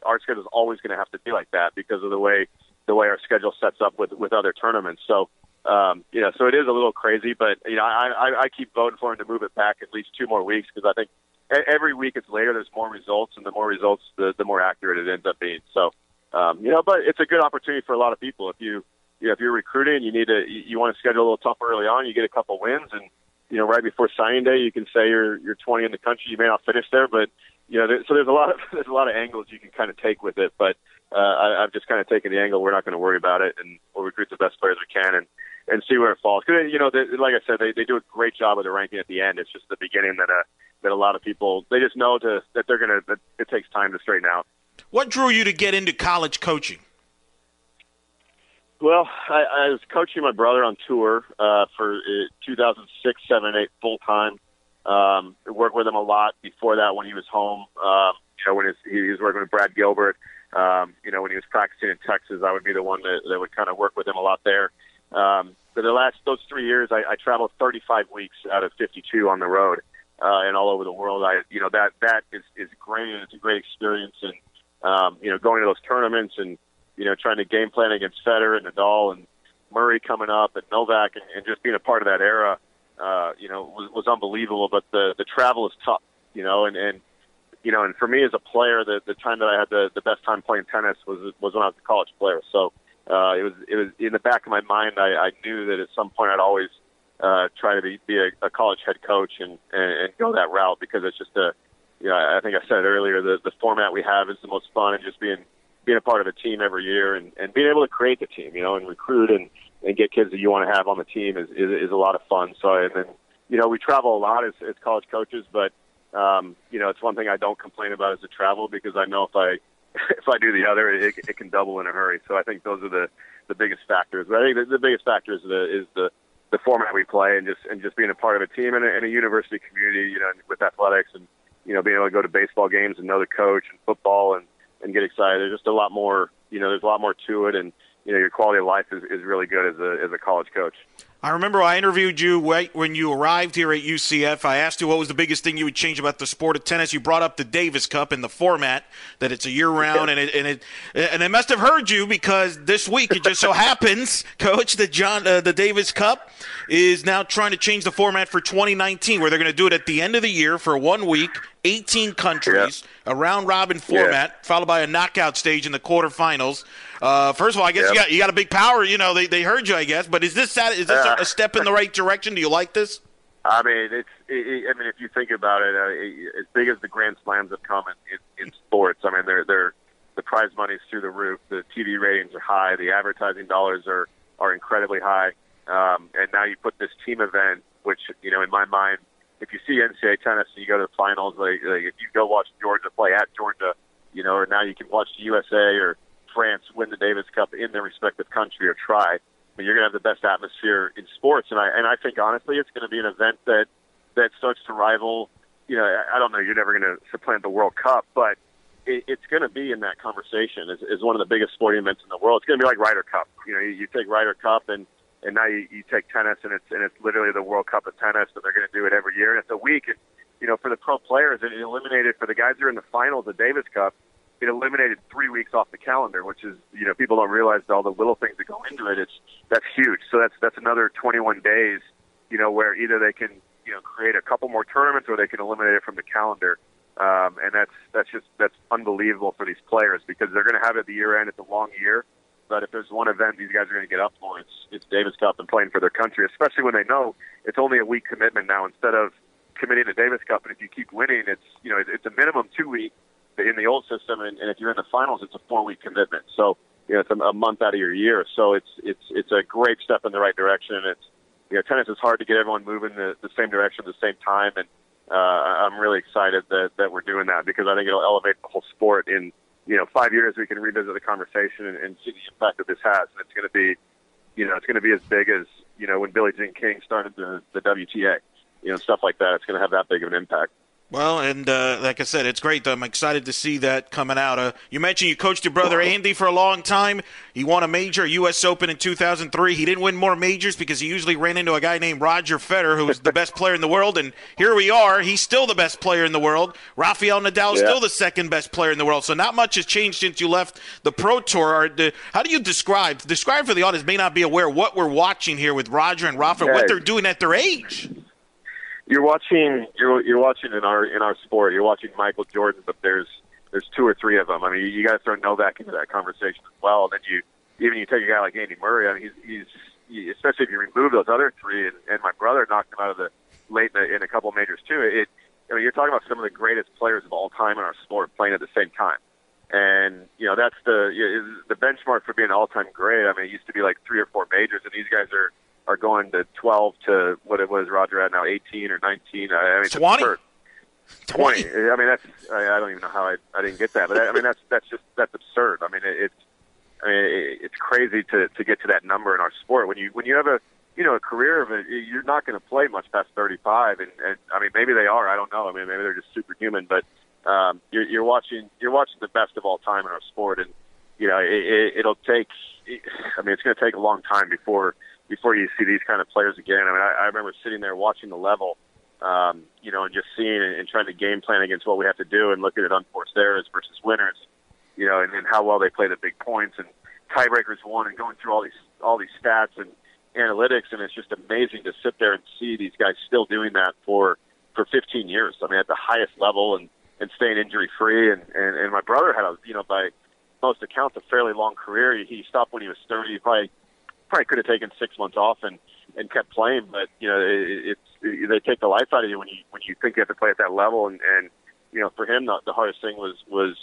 our schedule is always going to have to be like that because of the way the way our schedule sets up with with other tournaments. So. Um, you know, so it is a little crazy, but you know, I, I, I keep voting for him to move it back at least two more weeks because I think every week it's later. There's more results, and the more results, the the more accurate it ends up being. So, um, you know, but it's a good opportunity for a lot of people. If you, you know, if you're recruiting, you need to you, you want to schedule a little tough early on. You get a couple wins, and you know, right before signing day, you can say you're you're twenty in the country. You may not finish there, but you know, there, so there's a lot of there's a lot of angles you can kind of take with it. But uh, I, I've just kind of taken the angle we're not going to worry about it, and we'll recruit the best players we can, and. and see where it falls. Cause, you know, they, like I said, they, they do a great job of the ranking at the end. It's just the beginning that uh, that a lot of people, they just know to, that they're going to, it takes time to straighten out. What drew you to get into college coaching? Well, I, I was coaching my brother on tour uh, for two thousand six, seven, eight full-time. Um, worked with him a lot before that when he was home. Um, you know, when his, he was working with Brad Gilbert. Um, you know, when he was practicing in Texas, I would be the one that, that would kind of work with him a lot there. Um, for the last, those three years, I, I traveled thirty-five weeks out of fifty-two on the road, uh, and all over the world. I, you know, that, that is, is great. And it's a great experience. And, um, you know, going to those tournaments and, you know, trying to game plan against Federer and Nadal and Murray coming up and Novak and, and just being a part of that era, uh, you know, was, was unbelievable. But the, the travel is tough, you know, and, and, you know, and for me as a player, the, the time that I had the, the best time playing tennis was, was when I was a college player. So, Uh, it was it was in the back of my mind. I, I knew that at some point I'd always uh, try to be, be a, a college head coach and, and, and go that route because it's just a, you know, I think I said it earlier, the, the format we have is the most fun, and just being being a part of a team every year and, and being able to create the team, you know, and recruit and, and get kids that you want to have on the team is, is, is a lot of fun. So, and then, you know, we travel a lot as, as college coaches, but, um, you know, it's one thing I don't complain about is the travel because I know if I – if I do the other, it, it can double in a hurry. So I think those are the, the biggest factors. But I think the, the biggest factor is the is the, the format we play and just and just being a part of a team and a, and a university community, you know, with athletics and, you know, being able to go to baseball games and know the coach and football and, and get excited. There's just a lot more, you know, there's a lot more to it. And, you know, your quality of life is, is really good as a as a college coach. I remember I interviewed you when you arrived here at U C F. I asked you what was the biggest thing you would change about the sport of tennis. You brought up the Davis Cup and the format, that it's a year-round, yeah. and it, and it and they must have heard you because this week it just so happens, Coach, that John uh, the Davis Cup is now trying to change the format for twenty nineteen, where they're going to do it at the end of the year for one week, eighteen countries, yeah. a round-robin format, yeah. followed by a knockout stage in the quarterfinals. Uh, first of all, I guess yeah. you got you got a big power. You know, they they heard you, I guess. But is this is this uh, a step in the right direction? Do you like this? I mean, it's. It, I mean, if you think about it, uh, it, as big as the Grand Slams have come in, in, in sports, I mean, they're they're the prize money's through the roof. The T V ratings are high. The advertising dollars are are incredibly high. Um, and now you put this team event, which you know, in my mind, if you see N C A A tennis, you go to the finals. Like, like if you go watch Georgia play at Georgia, you know, or now you can watch the U S A or France win the Davis Cup in their respective country or try. I mean, you're going to have the best atmosphere in sports, and I and I think honestly, it's going to be an event that that starts to rival. You know, I, I don't know. You're never going to supplant the World Cup, but it, it's going to be in that conversation. It's, it's one of the biggest sporting events in the world. It's going to be like Ryder Cup. You know, you, you take Ryder Cup, and and now you, you take tennis, and it's and it's literally the World Cup of tennis, and they're going to do it every year. And it's a week, and, you know, for the pro players, it eliminated for the guys who are in the finals of Davis Cup. It eliminated three weeks off the calendar, which is, you know, people don't realize all the little things that go into it. It's that's huge. So that's that's another twenty-one days, you know, where either they can, you know, create a couple more tournaments or they can eliminate it from the calendar. Um, and that's that's just that's unbelievable for these players because they're going to have it at the year end. It's a long year, but if there's one event these guys are going to get up for, it's it's Davis Cup and playing for their country, especially when they know it's only a week commitment now instead of committing to Davis Cup. And if you keep winning, it's you know it's a minimum two weeks. In the old system, and, and if you're in the finals, it's a four-week commitment. So, you know, it's a, a month out of your year. So it's it's it's a great step in the right direction. It's you know, tennis is hard to get everyone moving the, the same direction at the same time, and uh, I'm really excited that, that we're doing that because I think it'll elevate the whole sport. In you know, five years we can revisit the conversation and, and see the impact that this has, and it's going to be, you know, it's going to be as big as you know when Billie Jean King started the, the W T A, you know, stuff like that. It's going to have that big of an impact. Well, and uh, like I said, it's great. I'm excited to see that coming out. Uh, you mentioned you coached your brother Andy for a long time. He won a major, U S Open in two thousand three. He didn't win more majors because he usually ran into a guy named Roger Federer, who was the best player in the world. And here we are. He's still the best player in the world. Rafael Nadal is yeah. still the second best player in the world. So not much has changed since you left the Pro Tour. How do you describe, describe for the audience may not be aware what we're watching here with Roger and Rafa, yeah. what they're doing at their age. You're watching. You're, you're watching in our in our sport. You're watching Michael Jordan, but there's there's two or three of them. I mean, you, you got to throw Novak into that conversation as well. And then you even you take a guy like Andy Murray. I mean, he's, he's he, especially if you remove those other three. And, and my brother knocked him out of the late in, the, in a couple of majors too. It. I mean, you're talking about some of the greatest players of all time in our sport playing at the same time. And you know that's the you know, the benchmark for being an all-time great. I mean, it used to be like three or four majors, and these guys are. are going to twelve to what it was Roger at now, eighteen or nineteen. I mean, twenty. twenty. I mean, that's, I, I don't even know how I, I didn't get that, but I, I mean, that's, that's just, that's absurd. I mean, it's, I mean, it's crazy to, to get to that number in our sport. When you, when you have a, you know, a career of it, you're not going to play much past thirty-five. And, and I mean, maybe they are, I don't know. I mean, maybe they're just superhuman, but um, you're, you're watching, you're watching the best of all time in our sport. And, you know, it, it, it'll take, I mean, it's going to take a long time before, before you see these kind of players again. I mean, I, I remember sitting there watching the level, um, you know, and just seeing and, and trying to game plan against what we have to do and looking at unforced errors versus winners, you know, and, and how well they play the big points and tiebreakers won and going through all these all these stats and analytics. And it's just amazing to sit there and see these guys still doing that for, for fifteen years. I mean, at the highest level and, and staying injury-free. And, and, and my brother had, a, you know, by most accounts, a fairly long career. He stopped when he was thirty. Probably Probably could have taken six months off and, and kept playing, but you know it, it's they take the life out of you when you when you think you have to play at that level. And, and you know for him the, the hardest thing was was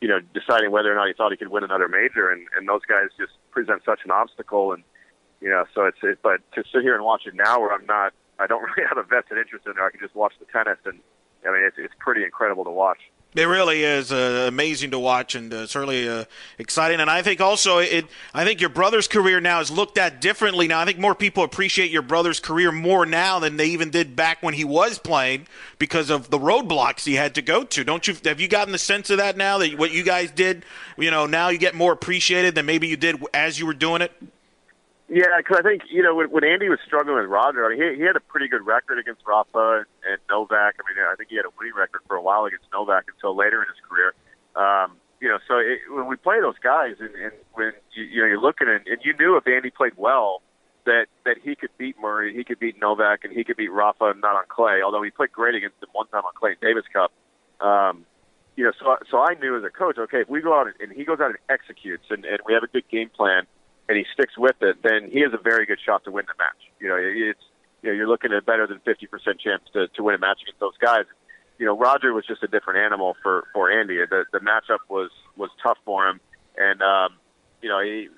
you know deciding whether or not he thought he could win another major, and, and those guys just present such an obstacle. And you know so it's it, but to sit here and watch it now where I'm not I don't really have a vested interest in it. I can just watch the tennis, and I mean it's it's pretty incredible to watch. It really is uh, amazing to watch, and uh, certainly uh, exciting. And I think also, it. I think your brother's career now is looked at differently now. I think more people appreciate your brother's career more now than they even did back when he was playing because of the roadblocks he had to go to. Don't you? Have you gotten the sense of that now that what you guys did, you know, now you get more appreciated than maybe you did as you were doing it? Yeah, because I think you know when, when Andy was struggling with Roger, I mean, he, he had a pretty good record against Rafa and, and Novak. I mean, I think he had a winning record for a while against Novak until later in his career. Um, you know, so it, when we play those guys, and, and when you, you know you're looking at, and you knew if Andy played well that that he could beat Murray, he could beat Novak, and he could beat Rafa, not on clay. Although he played great against him one time on clay in Davis Cup. Um, you know, so so I knew as a coach, okay, if we go out and, and he goes out and executes, and, and we have a good game plan, and he sticks with it, then he has a very good shot to win the match. You know, it's you know you're looking at better than fifty percent chance to, to win a match against those guys. You know, Roger was just a different animal for, for Andy. The the matchup was, was tough for him, and um, you know he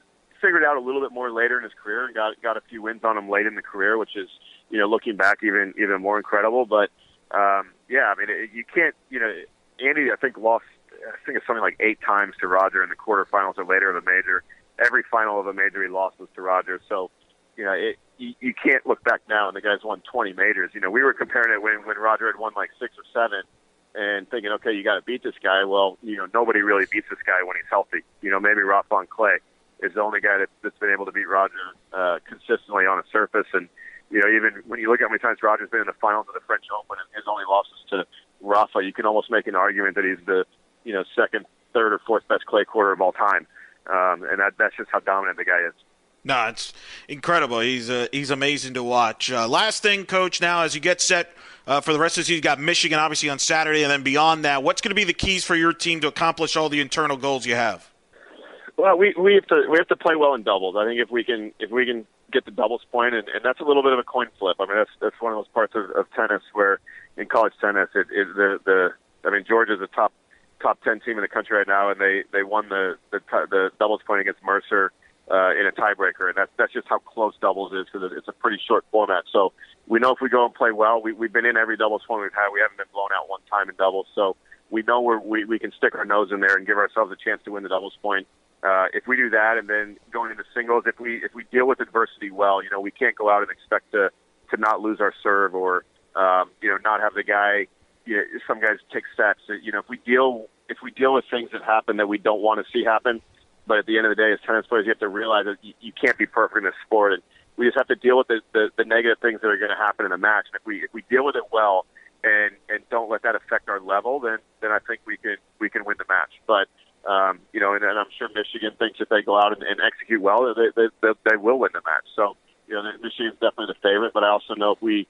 figured out a little bit more later in his career and got got a few wins on him late in the career, which is you know looking back even even more incredible. But um, yeah, I mean it, you can't you know Andy I think lost I think it's something like eight times to Roger in the quarterfinals or later of a major. Every final of a major he lost was to Roger. So, you know, it, you, you can't look back now, and the guy's won twenty majors. You know, we were comparing it when, when Roger had won like six or seven and thinking, okay, you got to beat this guy. Well, you know, nobody really beats this guy when he's healthy. You know, maybe Rafael Clay is the only guy that, that's been able to beat Roger uh, consistently on a surface. And, you know, even when you look at how many times Roger's been in the finals of the French Open and his only losses to Rafa, you can almost make an argument that he's the, you know, second, third, or fourth best clay quarter of all time. Um, and that, that's just how dominant the guy is. No, it's incredible. He's uh, he's amazing to watch. Uh, last thing, Coach, now as you get set uh, for the rest of the season, you've got Michigan obviously on Saturday, and then beyond that, what's going to be the keys for your team to accomplish all the internal goals you have? Well, we, we have to we have to play well in doubles. I think if we can if we can get the doubles point, and, and that's a little bit of a coin flip. I mean, that's that's one of those parts of, of tennis where in college tennis, it, it the the I mean, Georgia's a top. top ten team in the country right now, and they, they won the, the the doubles point against Mercer uh, in a tiebreaker, and that's that's just how close doubles is because it's a pretty short format. So we know if we go and play well, we, we've been in every doubles point we've had. We haven't been blown out one time in doubles, so we know we're, we we can stick our nose in there and give ourselves a chance to win the doubles point. Uh, if we do that, and then going into singles, if we if we deal with adversity well, you know we can't go out and expect to to not lose our serve or um, you know not have the guy. you, some guys take steps. That, you know, if we deal if we deal with things that happen that we don't want to see happen, but at the end of the day, as tennis players, you have to realize that you, you can't be perfect in this sport, and we just have to deal with the, the, the negative things that are going to happen in a match. And if we if we deal with it well and and don't let that affect our level, then then I think we can we can win the match. But um, you know, and, and I'm sure Michigan thinks if they go out and, and execute well, they, they they they will win the match. So you know, Michigan's definitely the favorite, but I also know if we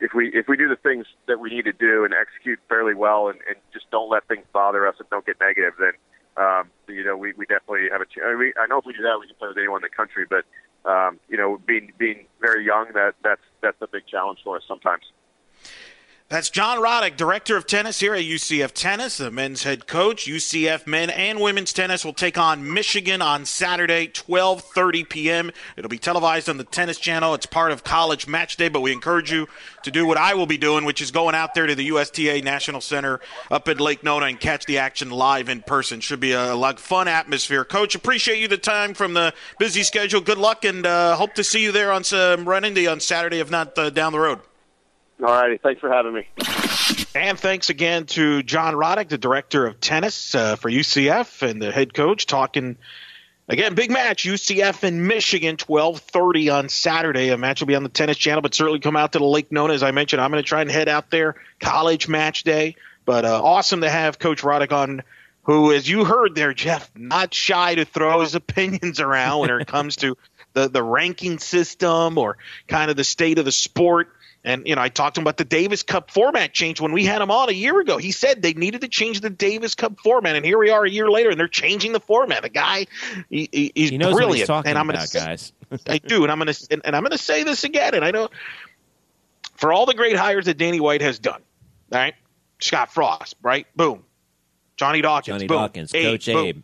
If we if we do the things that we need to do and execute fairly well and, and just don't let things bother us and don't get negative, then um, you know we, we definitely have a chance. I, mean, I know if we do that, we can play with anyone in the country. But um, you know, being being very young, that that's that's a big challenge for us sometimes. That's John Roddick, director of tennis here at U C F Tennis, the men's head coach. U C F men and women's tennis will take on Michigan on Saturday, twelve thirty p.m. It'll be televised on the Tennis Channel. It's part of College Match Day, but we encourage you to do what I will be doing, which is going out there to the U S T A National Center up at Lake Nona and catch the action live in person. Should be a, a fun atmosphere. Coach, appreciate you the time from the busy schedule. Good luck, and uh, hope to see you there on some running day on Saturday, if not uh, down the road. All righty. Thanks for having me. And thanks again to John Roddick, the director of tennis uh, for U C F and the head coach, talking, again, big match, U C F and Michigan, twelve thirty on Saturday. A match will be on the Tennis Channel, but certainly come out to the Lake Nona. As I mentioned, I'm going to try and head out there, College Match Day. But uh, awesome to have Coach Roddick on, who, as you heard there, Jeff, not shy to throw his opinions around when it comes to the, the ranking system or kind of the state of the sport. And, you know, I talked to him about the Davis Cup format change when we had him on a year ago. He said they needed to change the Davis Cup format, and here we are a year later, and they're changing the format. The guy, he, he's he knows brilliant. What he's talking and I'm gonna, about, guys. I do, and I'm going to and, and I'm going to say this again, and I know for all the great hires that Danny White has done, all right, Scott Frost, right, boom, Johnny Dawkins, Johnny boom, Dawkins, Abe, Coach boom. Abe,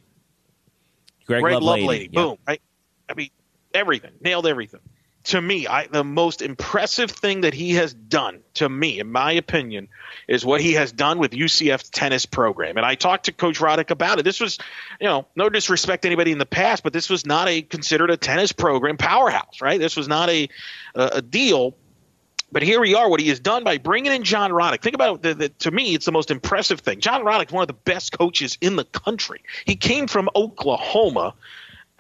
Greg, Greg Lovelady, Lovelady yeah. boom, right? I mean, everything, nailed everything. To me, I, the most impressive thing that he has done, to me, in my opinion, is what he has done with U C F's tennis program. And I talked to Coach Roddick about it. This was, you know, no disrespect to anybody in the past, but this was not a considered a tennis program powerhouse, right? This was not a a, a deal. But here we are, what he has done by bringing in John Roddick. Think about it. The, the, to me, it's the most impressive thing. John Roddick, one of the best coaches in the country. He came from Oklahoma.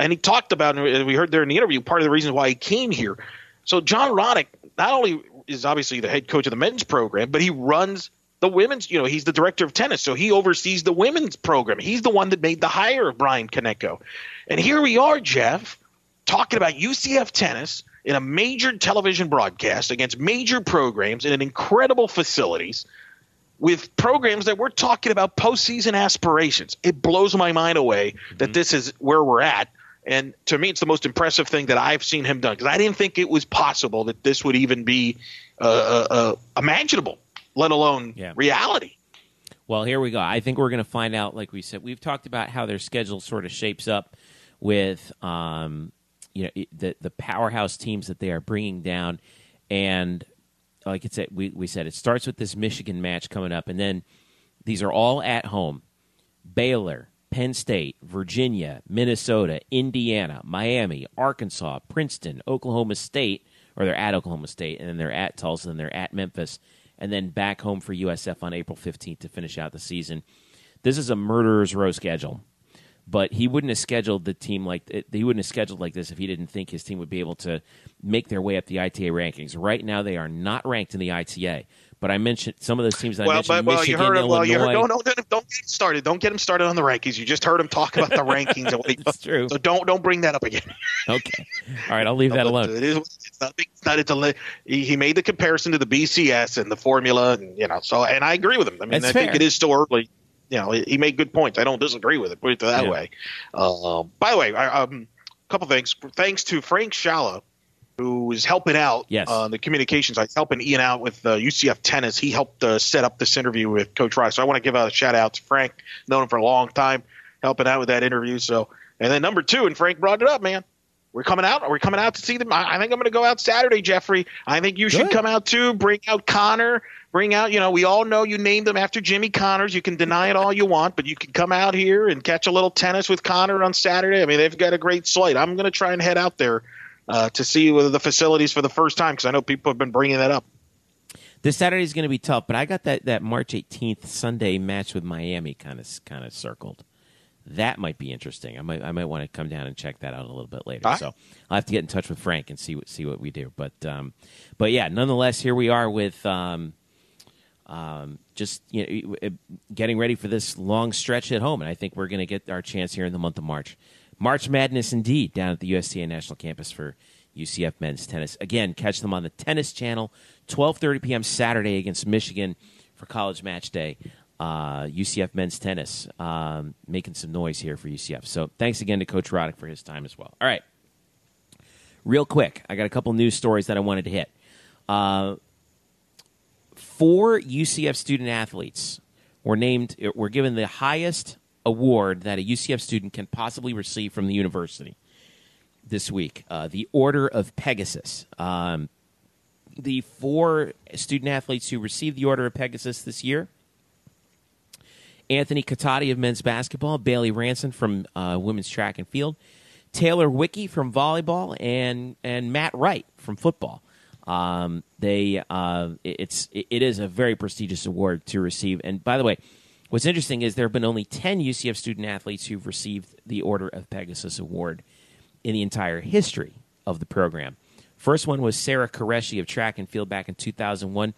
And he talked about, and we heard there in the interview, part of the reason why he came here. So John Roddick not only is obviously the head coach of the men's program, but he runs the women's, you know, he's the director of tennis. So he oversees the women's program. He's the one that made the hire of Brian Kaneko. And here we are, Jeff, talking about U C F tennis in a major television broadcast against major programs in an incredible facilities with programs that we're talking about postseason aspirations. It blows my mind away that mm-hmm. this is where we're at. And to me, it's the most impressive thing that I've seen him done, because I didn't think it was possible that this would even be uh, uh, imaginable, let alone yeah. reality. Well, here we go. I think we're going to find out, like we said. We've talked about how their schedule sort of shapes up with um, you know, the, the powerhouse teams that they are bringing down. And like it said, we, we said, it starts with this Michigan match coming up, and then these are all at home. Baylor, Penn State, Virginia, Minnesota, Indiana, Miami, Arkansas, Princeton, Oklahoma State, or they're at Oklahoma State, and then they're at Tulsa, and they're at Memphis, and then back home for U S F on April fifteenth to finish out the season. This is a murderer's row schedule, but he wouldn't have scheduled the team like he wouldn't have scheduled like this if he didn't think his team would be able to make their way up the I T A rankings. Right now, they are not ranked in the I T A. But I mentioned some of those teams that well, I mentioned, but, well, Michigan, you heard him, well, Illinois. You heard, no, no, don't, don't get started. Don't get him started on the rankings. You just heard him talk about the rankings. And what he, That's true. So don't don't bring that up again. Okay. All right, I'll leave that alone. It is, it's not, it's not, it's a, he made the comparison to the B C S and the formula, and, you know. So, and I agree with him. I mean, That's I fair. think it is still early. You know, he made good points. I don't disagree with it. Put it that yeah. way. Uh, by the way, I, um, a couple things. Thanks to Frank Shallow, who is helping out on yes. uh, the communications. I was helping Ian out with uh, U C F tennis. He helped uh, set up this interview with Coach Roddick. So I want to give a shout out to Frank. Known him for a long time, helping out with that interview. So, and then number two, and Frank brought it up, man. We're coming out. We're coming out to see them. I, I think I'm going to go out Saturday, Jeffrey. I think you should Good. come out too. Bring out Connor. Bring out, you know, we all know you named them after Jimmy Connors. You can deny it all you want, but you can come out here and catch a little tennis with Connor on Saturday. I mean, they've got a great slate. I'm going to try and head out there Uh, to see the facilities for the first time, because I know people have been bringing that up. This Saturday is going to be tough, but I got that, that March eighteenth Sunday match with Miami kind of kind of circled. That might be interesting. I might I might want to come down and check that out a little bit later. Right. So I'll have to get in touch with Frank and see what see what we do. But um, but yeah, nonetheless, here we are with um, um, just you know getting ready for this long stretch at home, and I think we're going to get our chance here in the month of March. March Madness, indeed, down at the U S C A National Campus for U C F men's tennis. Again, catch them on the Tennis Channel, twelve thirty p.m. Saturday against Michigan for College Match Day. Uh, U C F men's tennis um, making some noise here for U C F. So thanks again to Coach Roddick for his time as well. All right. Real quick, I got a couple news stories that I wanted to hit. Uh, four U C F student athletes were named, were given the highest award that a U C F student can possibly receive from the university this week, uh, the Order of Pegasus. Um, the four student athletes who received the Order of Pegasus this year: Anthony Cattati of men's basketball, Bailey Ranson from uh, women's track and field, Taylor Wicke from volleyball, and and Matt Wright from football. Um, they uh, it's it is a very prestigious award to receive. And by the way, what's interesting is there have been only ten U C F student athletes who've received the Order of Pegasus award in the entire history of the program. First one was Sarah Qureshi of track and field back in two thousand one.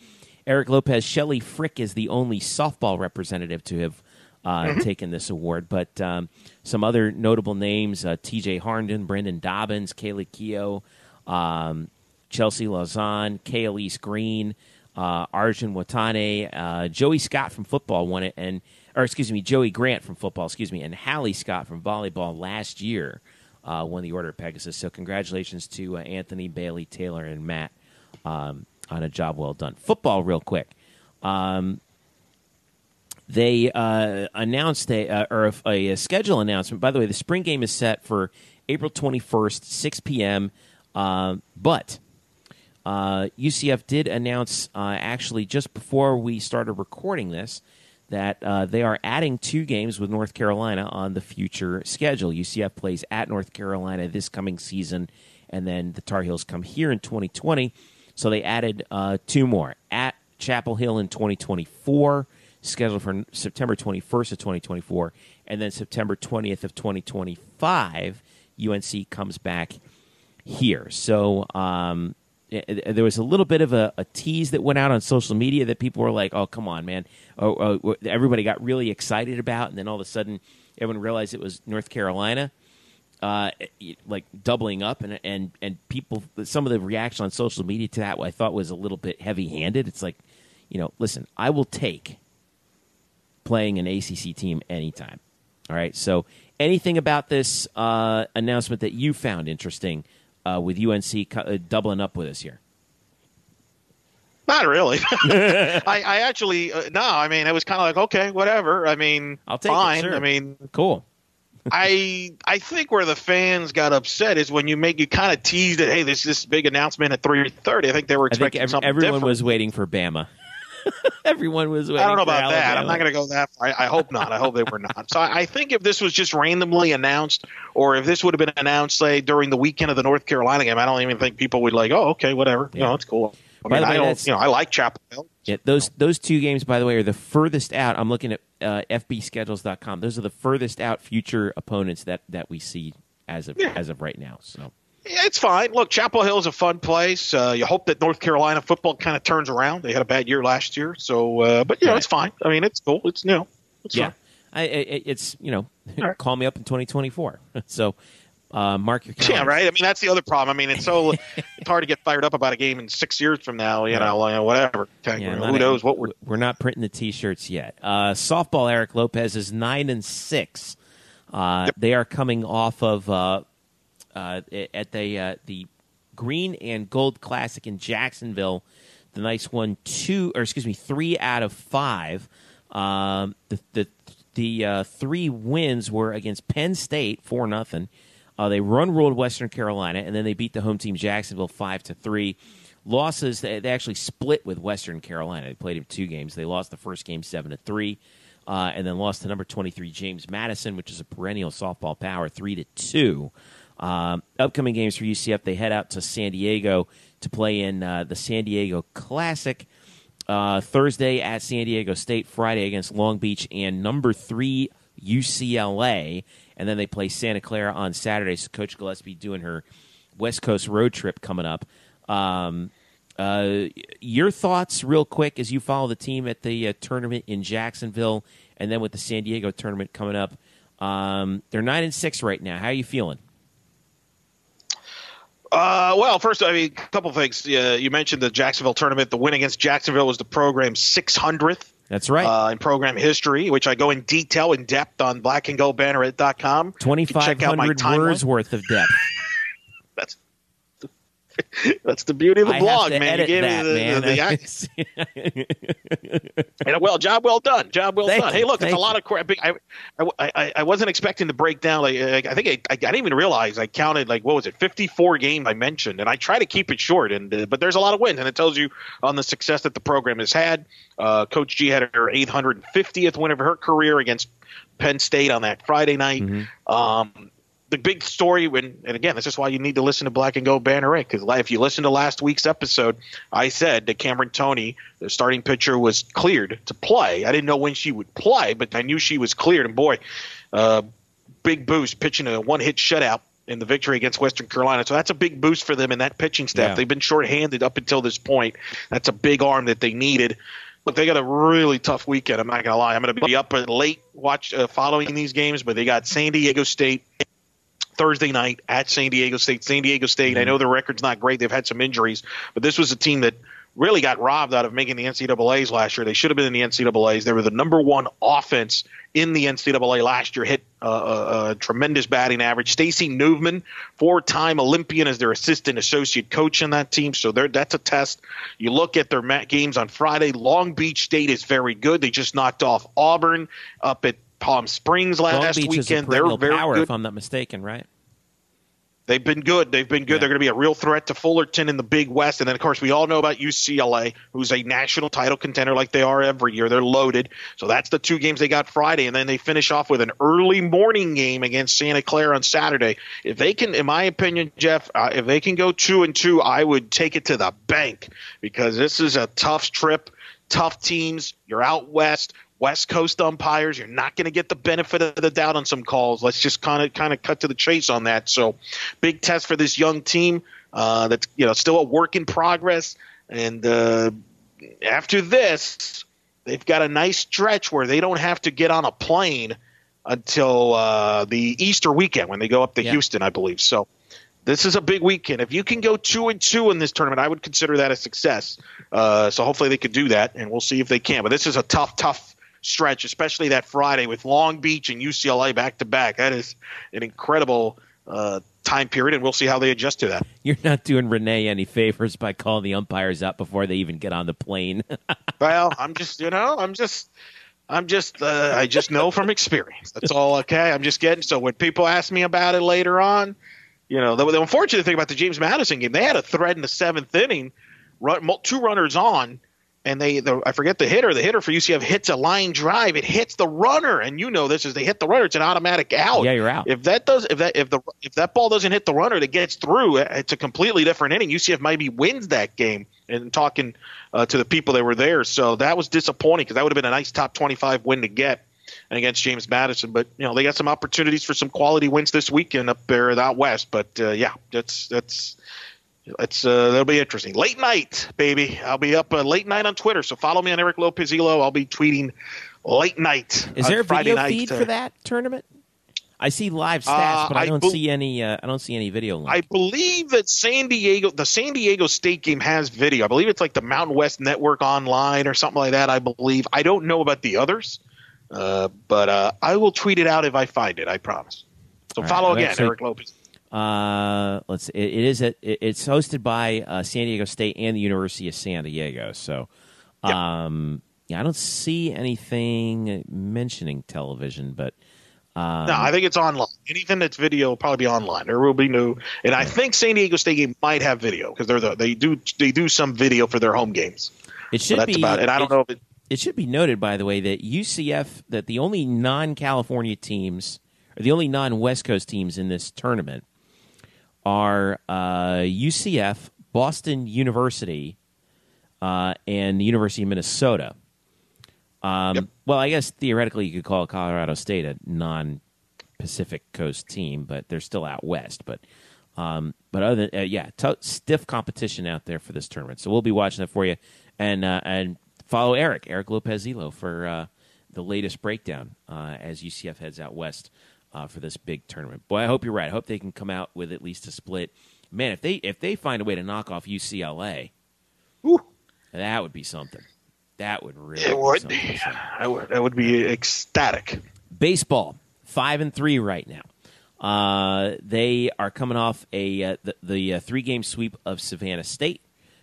Eric Lopez, Shelly Frick is the only softball representative to have uh, mm-hmm. taken this award, but um, some other notable names, uh, T J Harnden, Brendan Dobbins, Kaylee Keough, um, Chelsea Lausanne, Kaelise Green, uh, Arjun Watane, uh, Joey Scott from football won it, and or excuse me, Joey Grant from football, excuse me, and Hallie Scott from volleyball last year uh, won the Order of Pegasus. So congratulations to uh, Anthony, Bailey, Taylor, and Matt. Um, on a job well done. Football, real quick. Um, they uh, announced a, uh, or a, a schedule announcement. By the way, the spring game is set for April twenty-first, six p.m. Uh, but uh, U C F did announce, uh, actually, just before we started recording this, that uh, they are adding two games with North Carolina on the future schedule. U C F plays at North Carolina this coming season, and then the Tar Heels come here in twenty twenty. So they added uh, two more, at Chapel Hill in twenty twenty-four, scheduled for September twenty-first of twenty twenty-four, and then September twentieth of twenty twenty-five, U N C comes back here. So um, it, it, there was a little bit of a, a tease that went out on social media that people were like, oh, come on, man. Oh, oh, everybody got really excited about, and then all of a sudden everyone realized it was North Carolina. Uh, like doubling up, and and and people, some of the reaction on social media to that I thought was a little bit heavy-handed. It's like, you know, listen, I will take playing an A C C team anytime. All right, so anything about this uh, announcement that you found interesting uh, with U N C co- uh, doubling up with us here? Not really. I, I actually uh, no. I mean, it was kind of like, okay, whatever. I mean, I'll take fine. It, sure. I mean, cool. I I think where the fans got upset is when you make you kind of tease that, hey, there's this big announcement at three thirty. I think they were expecting I think ev- something everyone different. was waiting for Bama. Everyone was waiting for I don't know about Alabama. That. I'm not going to go that far. I, I hope not. I hope they were not. So I, I think if this was just randomly announced, or if this would have been announced, say, during the weekend of the North Carolina game, I don't even think people would like, oh, okay, whatever. Yeah. You know, it's cool. I mean, I, way, don't, you know, I like Chapel Hill. Yeah, those those two games, by the way, are the furthest out. I'm looking at uh, f b schedules dot com. Those are the furthest out future opponents that, that we see as of yeah. as of right now. So yeah, it's fine. Look, Chapel Hill is a fun place. Uh, you hope that North Carolina football kind of turns around. They had a bad year last year, so uh, but you know, right. It's fine. I mean, it's cool. It's new. It's yeah, I, I, it's you know, right. Call me up in twenty twenty-four. So. Uh, mark your calendar. Yeah, right. I mean, that's the other problem. I mean, it's so it's hard to get fired up about a game in six years from now. You know, like, whatever. Okay, yeah, who knows what we're we're not printing the T-shirts yet. Uh, softball. Eric Lopez is nine and six. Uh, yep. They are coming off of uh, uh, at the uh, the Green and Gold Classic in Jacksonville. The Knights won two, or excuse me, three out of five. Um, the the the uh, three wins were against Penn State, four nothing. Uh, they run-ruled Western Carolina, and then they beat the home team Jacksonville five to three. Losses, they, they actually split with Western Carolina. They played him two games. They lost the first game seven to three, uh, and then lost to number twenty-three James Madison, which is a perennial softball power, three to two. Um, upcoming games for U C F, they head out to San Diego to play in uh, the San Diego Classic. Uh, Thursday at San Diego State, Friday against Long Beach and number three U C L A, and then they play Santa Clara on Saturday. So Coach Gillespie doing her West Coast road trip coming up. Um, uh, your thoughts real quick as you follow the team at the uh, tournament in Jacksonville and then with the San Diego tournament coming up. Um, they're nine and six right now. How are you feeling? Uh, well, first, I mean, a couple things. Uh, you mentioned the Jacksonville tournament. The win against Jacksonville was the program's six hundredth. That's right. Uh, in program history, which I go in detail, in depth on black and gold banneret dot com. twenty-five hundred words worth of depth. That's that's the beauty of the I blog, man. You gave that, me the, man. the, the and, well, job well done. Job well thank done. You, hey, look, it's a lot of I, I, I, I wasn't expecting to break down. Like, like I think I, I didn't even realize I counted like what was it, fifty-four games I mentioned, and I try to keep it short. And uh, but there's a lot of wins, and it tells you on the success that the program has had. Uh, Coach G had her eight hundred fiftieth win of her career against Penn State on that Friday night. Mm-hmm. Um, The big story, when, and again, this is why you need to listen to Black and Gold Banneret, because if you listen to last week's episode, I said that Cameron Toney, the starting pitcher, was cleared to play. I didn't know when she would play, but I knew she was cleared. And boy, uh, big boost pitching a one-hit shutout in the victory against Western Carolina. So that's a big boost for them and that pitching staff. Yeah. They've been shorthanded up until this point. That's a big arm that they needed. Look, they got a really tough weekend. I'm not going to lie. I'm going to be up late watch uh, following these games, but they got San Diego State Thursday night at San Diego State. San Diego State, I know their record's not great. They've had some injuries, but this was a team that really got robbed out of making the N C A As last year. They should have been in the N C A As. They were the number one offense in the N C A A last year, hit a, a, a tremendous batting average. Stacy Newman, four-time Olympian as their assistant associate coach in that team, so that's a test. You look at their mat games on Friday. Long Beach State is very good. They just knocked off Auburn up at Palm Springs last weekend. Long Beach is a perennial power, if I'm not mistaken, right? They've been good. They've been good. Yeah. They're going to be a real threat to Fullerton in the Big West. And then, of course, we all know about U C L A, who's a national title contender like they are every year. They're loaded. So that's the two games they got Friday. And then they finish off with an early morning game against Santa Clara on Saturday. If they can, in my opinion, Jeff, uh, if they can go two and two, I would take it to the bank, because this is a tough trip, tough teams. You're out west. West Coast umpires, you're not going to get the benefit of the doubt on some calls. Let's just kind of kind of cut to the chase on that. So, big test for this young team uh, that's you know still a work in progress. And uh, after this, they've got a nice stretch where they don't have to get on a plane until uh, the Easter weekend when they go up to yeah. Houston, I believe. So, this is a big weekend. If you can go two and two in this tournament, I would consider that a success. Uh, so, hopefully, they could do that, and we'll see if they can. But this is a tough, tough. stretch, especially that Friday with Long Beach and U C L A back to back. That is an incredible uh, time period, and we'll see how they adjust to that. You're not doing Renee any favors by calling the umpires up before they even get on the plane. Well, I'm just, you know, I'm just, I'm just, uh, I just know from experience. That's all. Okay, I'm just getting. So when people ask me about it later on, you know, the, the unfortunate thing about the James Madison game, they had a thread in the seventh inning, run, two runners on. And they, the, I forget the hitter. The hitter for U C F hits a line drive. It hits the runner, and you know this is they hit the runner. It's an automatic out. Yeah, you're out. If that does, if that, if the, if that ball doesn't hit the runner that gets through, it's a completely different inning. U C F maybe wins that game. And talking uh, to the people that were there, so that was disappointing because that would have been a nice top twenty-five win to get against James Madison. But you know they got some opportunities for some quality wins this weekend up there out west. But uh, yeah, that's that's. It's uh, that'll be interesting. Late night, baby. I'll be up uh, late night on Twitter, so follow me on Eric Lopezillo. I'll be tweeting late night. Is there a Friday video feed night, for uh, that tournament? I see live stats, uh, but I, I don't be- see any. Uh, I don't see any video. Link. I believe that San Diego, the San Diego State game, has video. I believe it's like the Mountain West Network online or something like that. I believe. I don't know about the others, uh, but uh, I will tweet it out if I find it. I promise. So All follow right, again, so- Eric Lopez. Uh, let's. It, it is. A, it, it's hosted by uh, San Diego State and the University of San Diego. So, um, yeah, yeah I don't see anything mentioning television, but um, no, I think it's online. Anything that's video will probably be online. There will be no, and I think San Diego State game might have video because they're the, they do they do some video for their home games. It should so that's be. About it. And I don't it, know if it. It should be noted, by the way, that U C F that the only non-California teams or the only non-West Coast teams in this tournament are uh, U C F, Boston University, uh, and the University of Minnesota. Um, yep. Well, I guess theoretically you could call Colorado State a non-Pacific Coast team, but they're still out west. But um, but other than, uh, yeah, t- stiff competition out there for this tournament. So we'll be watching that for you. And uh, and follow Eric, Eric Lopez-Elo, for uh, the latest breakdown uh, as U C F heads out west uh, for this big tournament. Boy, I hope you're right. I hope they can come out with at least a split. Man, if they if they find a way to knock off U C L A, ooh, that would be something. That would really it would. Be something. I would. That would be ecstatic. Baseball, five and three right now. Uh, they are coming off a uh, the, the uh, three game sweep of Savannah State,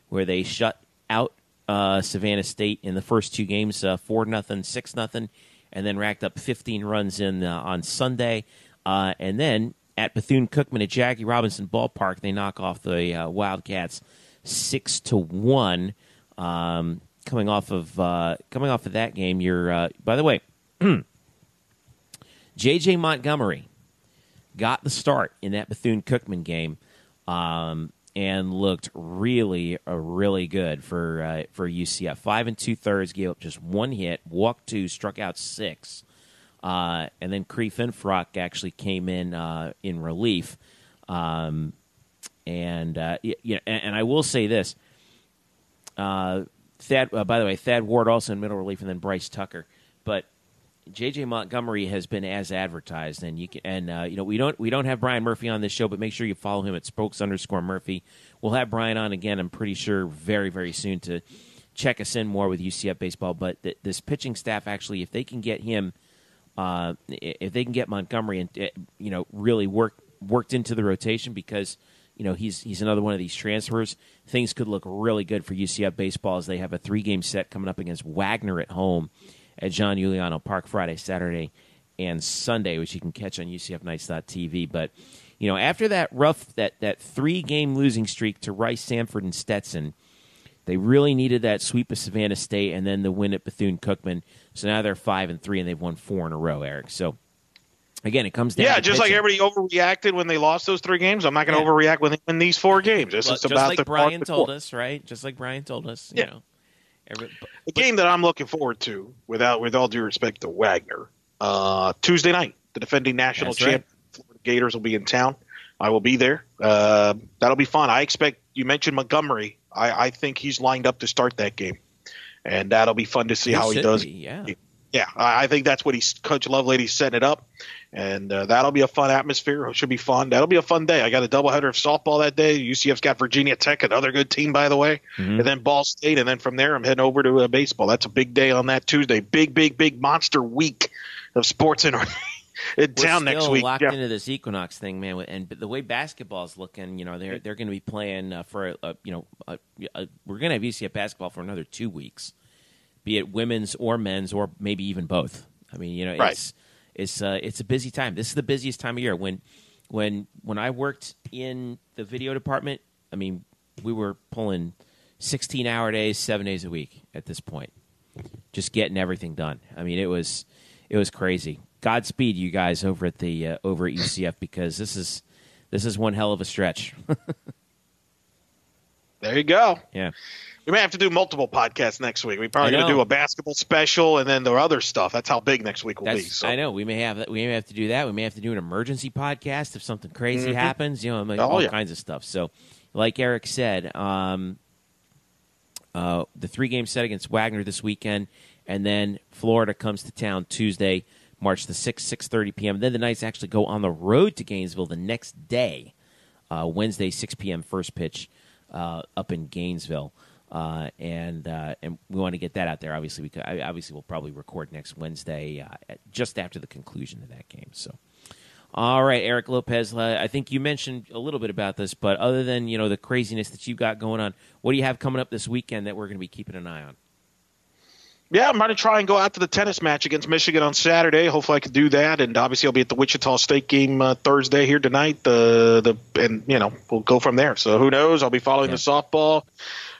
where they shut out uh, Savannah State in the first two games, uh, four nothing, six nothing, and then racked up fifteen runs in uh, on Sunday, uh, and then at Bethune-Cookman at Jackie Robinson Ballpark, they knock off the uh, Wildcats six to one. Um, coming off of uh, coming off of that game, you're uh, by the way, J J Montgomery got the start in that Bethune-Cookman game, um, and looked really, uh, really good for uh, for U C F. Five and two thirds, gave up just one hit, walked two, struck out six. Uh, and then Cree Finfrock actually came in uh, in relief, um, and uh, yeah. And, and I will say this: uh, Thad. Uh, by the way, Thad Ward also in middle relief, and then Bryce Tucker. But J J Montgomery has been as advertised, and you can. And uh, you know, we don't we don't have Brian Murphy on this show, but make sure you follow him at Spokes underscore Murphy. We'll have Brian on again. I'm pretty sure very very soon to check us in more with U C F baseball. But th- this pitching staff actually, if they can get him. Uh, if they can get Montgomery and you know really work worked into the rotation, because you know he's he's another one of these transfers, things could look really good for U C F baseball as they have a three game set coming up against Wagner at home at John Juliano Park Friday, Saturday, and Sunday, which you can catch on U C F Nights dot T V. But you know after that rough that that three game losing streak to Rice, Sanford, and Stetson. They really needed that sweep of Savannah State and then the win at Bethune-Cookman. So now they're five and three, and they've won four in a row, Eric. So again, it comes down. Yeah, to just pitching. Like everybody overreacted when they lost those three games. I'm not going to yeah. overreact when they win these four games. It's well, just, just about like the Brian told us, right? Just like Brian told us, you yeah. know, every, but, the game that I'm looking forward to, without with all due respect to Wagner, uh, Tuesday night, the defending national champ right. Florida Gators will be in town. I will be there. Uh, that'll be fun. I expect you mentioned Montgomery. I, I think he's lined up to start that game, and that'll be fun to see he how he does. Be, yeah, yeah, I, I think that's what he's Coach Lovelady's setting it up, and uh, that'll be a fun atmosphere. It should be fun. That'll be a fun day. I got a doubleheader of softball that day. U C F's got Virginia Tech, another good team, by the way, mm-hmm. and then Ball State, and then from there I'm heading over to uh, baseball. That's a big day on that Tuesday. Big, big, big monster week of sports in our in town next week. We're locked yeah. into this Equinox thing, man, and the way basketball's looking, you know, they're they're going to be playing uh, for, uh, you know, uh, uh, we're going to have U C F basketball for another two weeks, be it women's or men's or maybe even both. I mean, you know, right. it's it's uh, it's a busy time. This is the busiest time of year. When when when I worked in the video department, I mean, we were pulling sixteen-hour days, seven days a week at this point, just getting everything done. I mean, it was it was crazy. Godspeed, you guys over at the uh, over at U C F, because this is this is one hell of a stretch. There you go. Yeah, we may have to do multiple podcasts next week. We probably going to do a basketball special and then the other stuff. That's how big next week will That's, be. So. I know we may have we may have to do that. We may have to do an emergency podcast if something crazy mm-hmm. happens. You know, like, oh, all yeah. kinds of stuff. So, like Eric said, um, uh, the three game set against Wagner this weekend, and then Florida comes to town Tuesday. March the sixth, six thirty p.m. Then the Knights actually go on the road to Gainesville the next day, uh, Wednesday, six p.m. first pitch uh, up in Gainesville, uh, and uh, and we want to get that out there. Obviously, we could, obviously we'll probably record next Wednesday, uh, at, just after the conclusion of that game. So, all right, Eric Lopez, I think you mentioned a little bit about this, but other than you know the craziness that you've got going on, what do you have coming up this weekend that we're going to be keeping an eye on? Yeah, I'm going to try and go out to the tennis match against Michigan on Saturday. Hopefully I can do that. And obviously I'll be at the Wichita State game uh, Thursday here tonight. Uh, the And, you know, we'll go from there. So who knows? I'll be following yeah. the softball.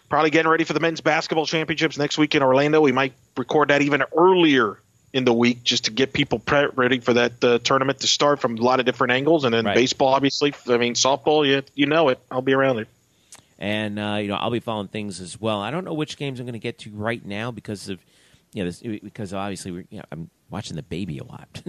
Probably getting ready for the men's basketball championships next week in Orlando. We might record that even earlier in the week just to get people pre- ready for that uh, tournament to start from a lot of different angles. And then right. baseball, obviously. I mean, softball, you, you know it. I'll be around there. And, uh, you know, I'll be following things as well. I don't know which games I'm going to get to right now because of, you know, this, because obviously we're, you know, I'm watching the baby a lot.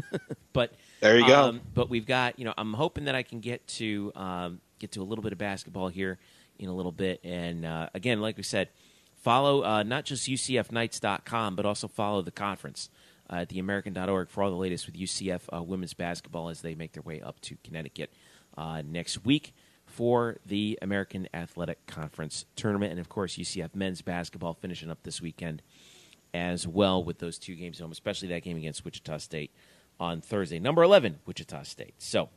But there you go. Um, but we've got, you know, I'm hoping that I can get to um, get to a little bit of basketball here in a little bit. And, uh, again, like we said, follow uh, not just U C F nights dot com, but also follow the conference uh, at the american dot org for all the latest with U C F uh, women's basketball as they make their way up to Connecticut uh, next week for the American Athletic Conference Tournament. And, of course, U C F men's basketball finishing up this weekend as well with those two games at home, especially that game against Wichita State on Thursday. Number eleven, Wichita State. So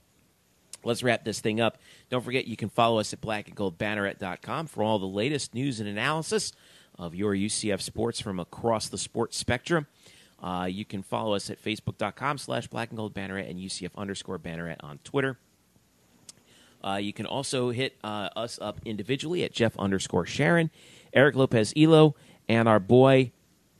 let's wrap this thing up. Don't forget you can follow us at black and gold banneret dot com for all the latest news and analysis of your U C F sports from across the sports spectrum. Uh, you can follow us at facebook.com slash blackandgoldbanneret and UCF underscore banneret on Twitter. Uh, you can also hit uh, us up individually at Jeff underscore Sharon, Eric Lopez Elo, and our boy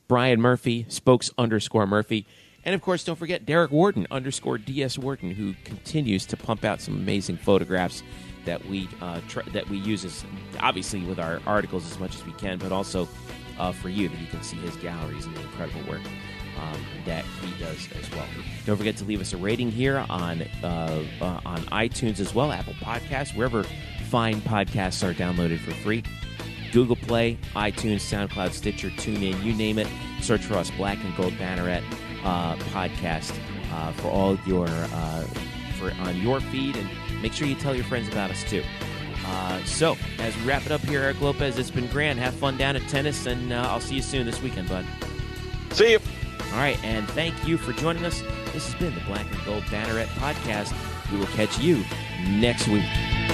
Brian Murphy, Spokes underscore Murphy. And, of course, don't forget Derek Warden underscore D S Warden, who continues to pump out some amazing photographs that we uh, tr- that we use, as, obviously, with our articles as much as we can, but also uh, for you, that you can see his galleries and the incredible work um, that he does as well. Don't forget to leave us a rating here on, uh, uh, on iTunes as well, Apple Podcasts, wherever fine podcasts are downloaded for free. Google Play, iTunes, SoundCloud, Stitcher, TuneIn, you name it. Search for us, Black and Gold Banneret uh, podcast uh, for all your uh, for on your feed, and make sure you tell your friends about us too. Uh, so as we wrap it up here, Eric Lopez, it's been grand. Have fun down at tennis, and uh, I'll see you soon this weekend, bud. See you. All right, and thank you for joining us. This has been the Black and Gold Banneret podcast. We will catch you next week.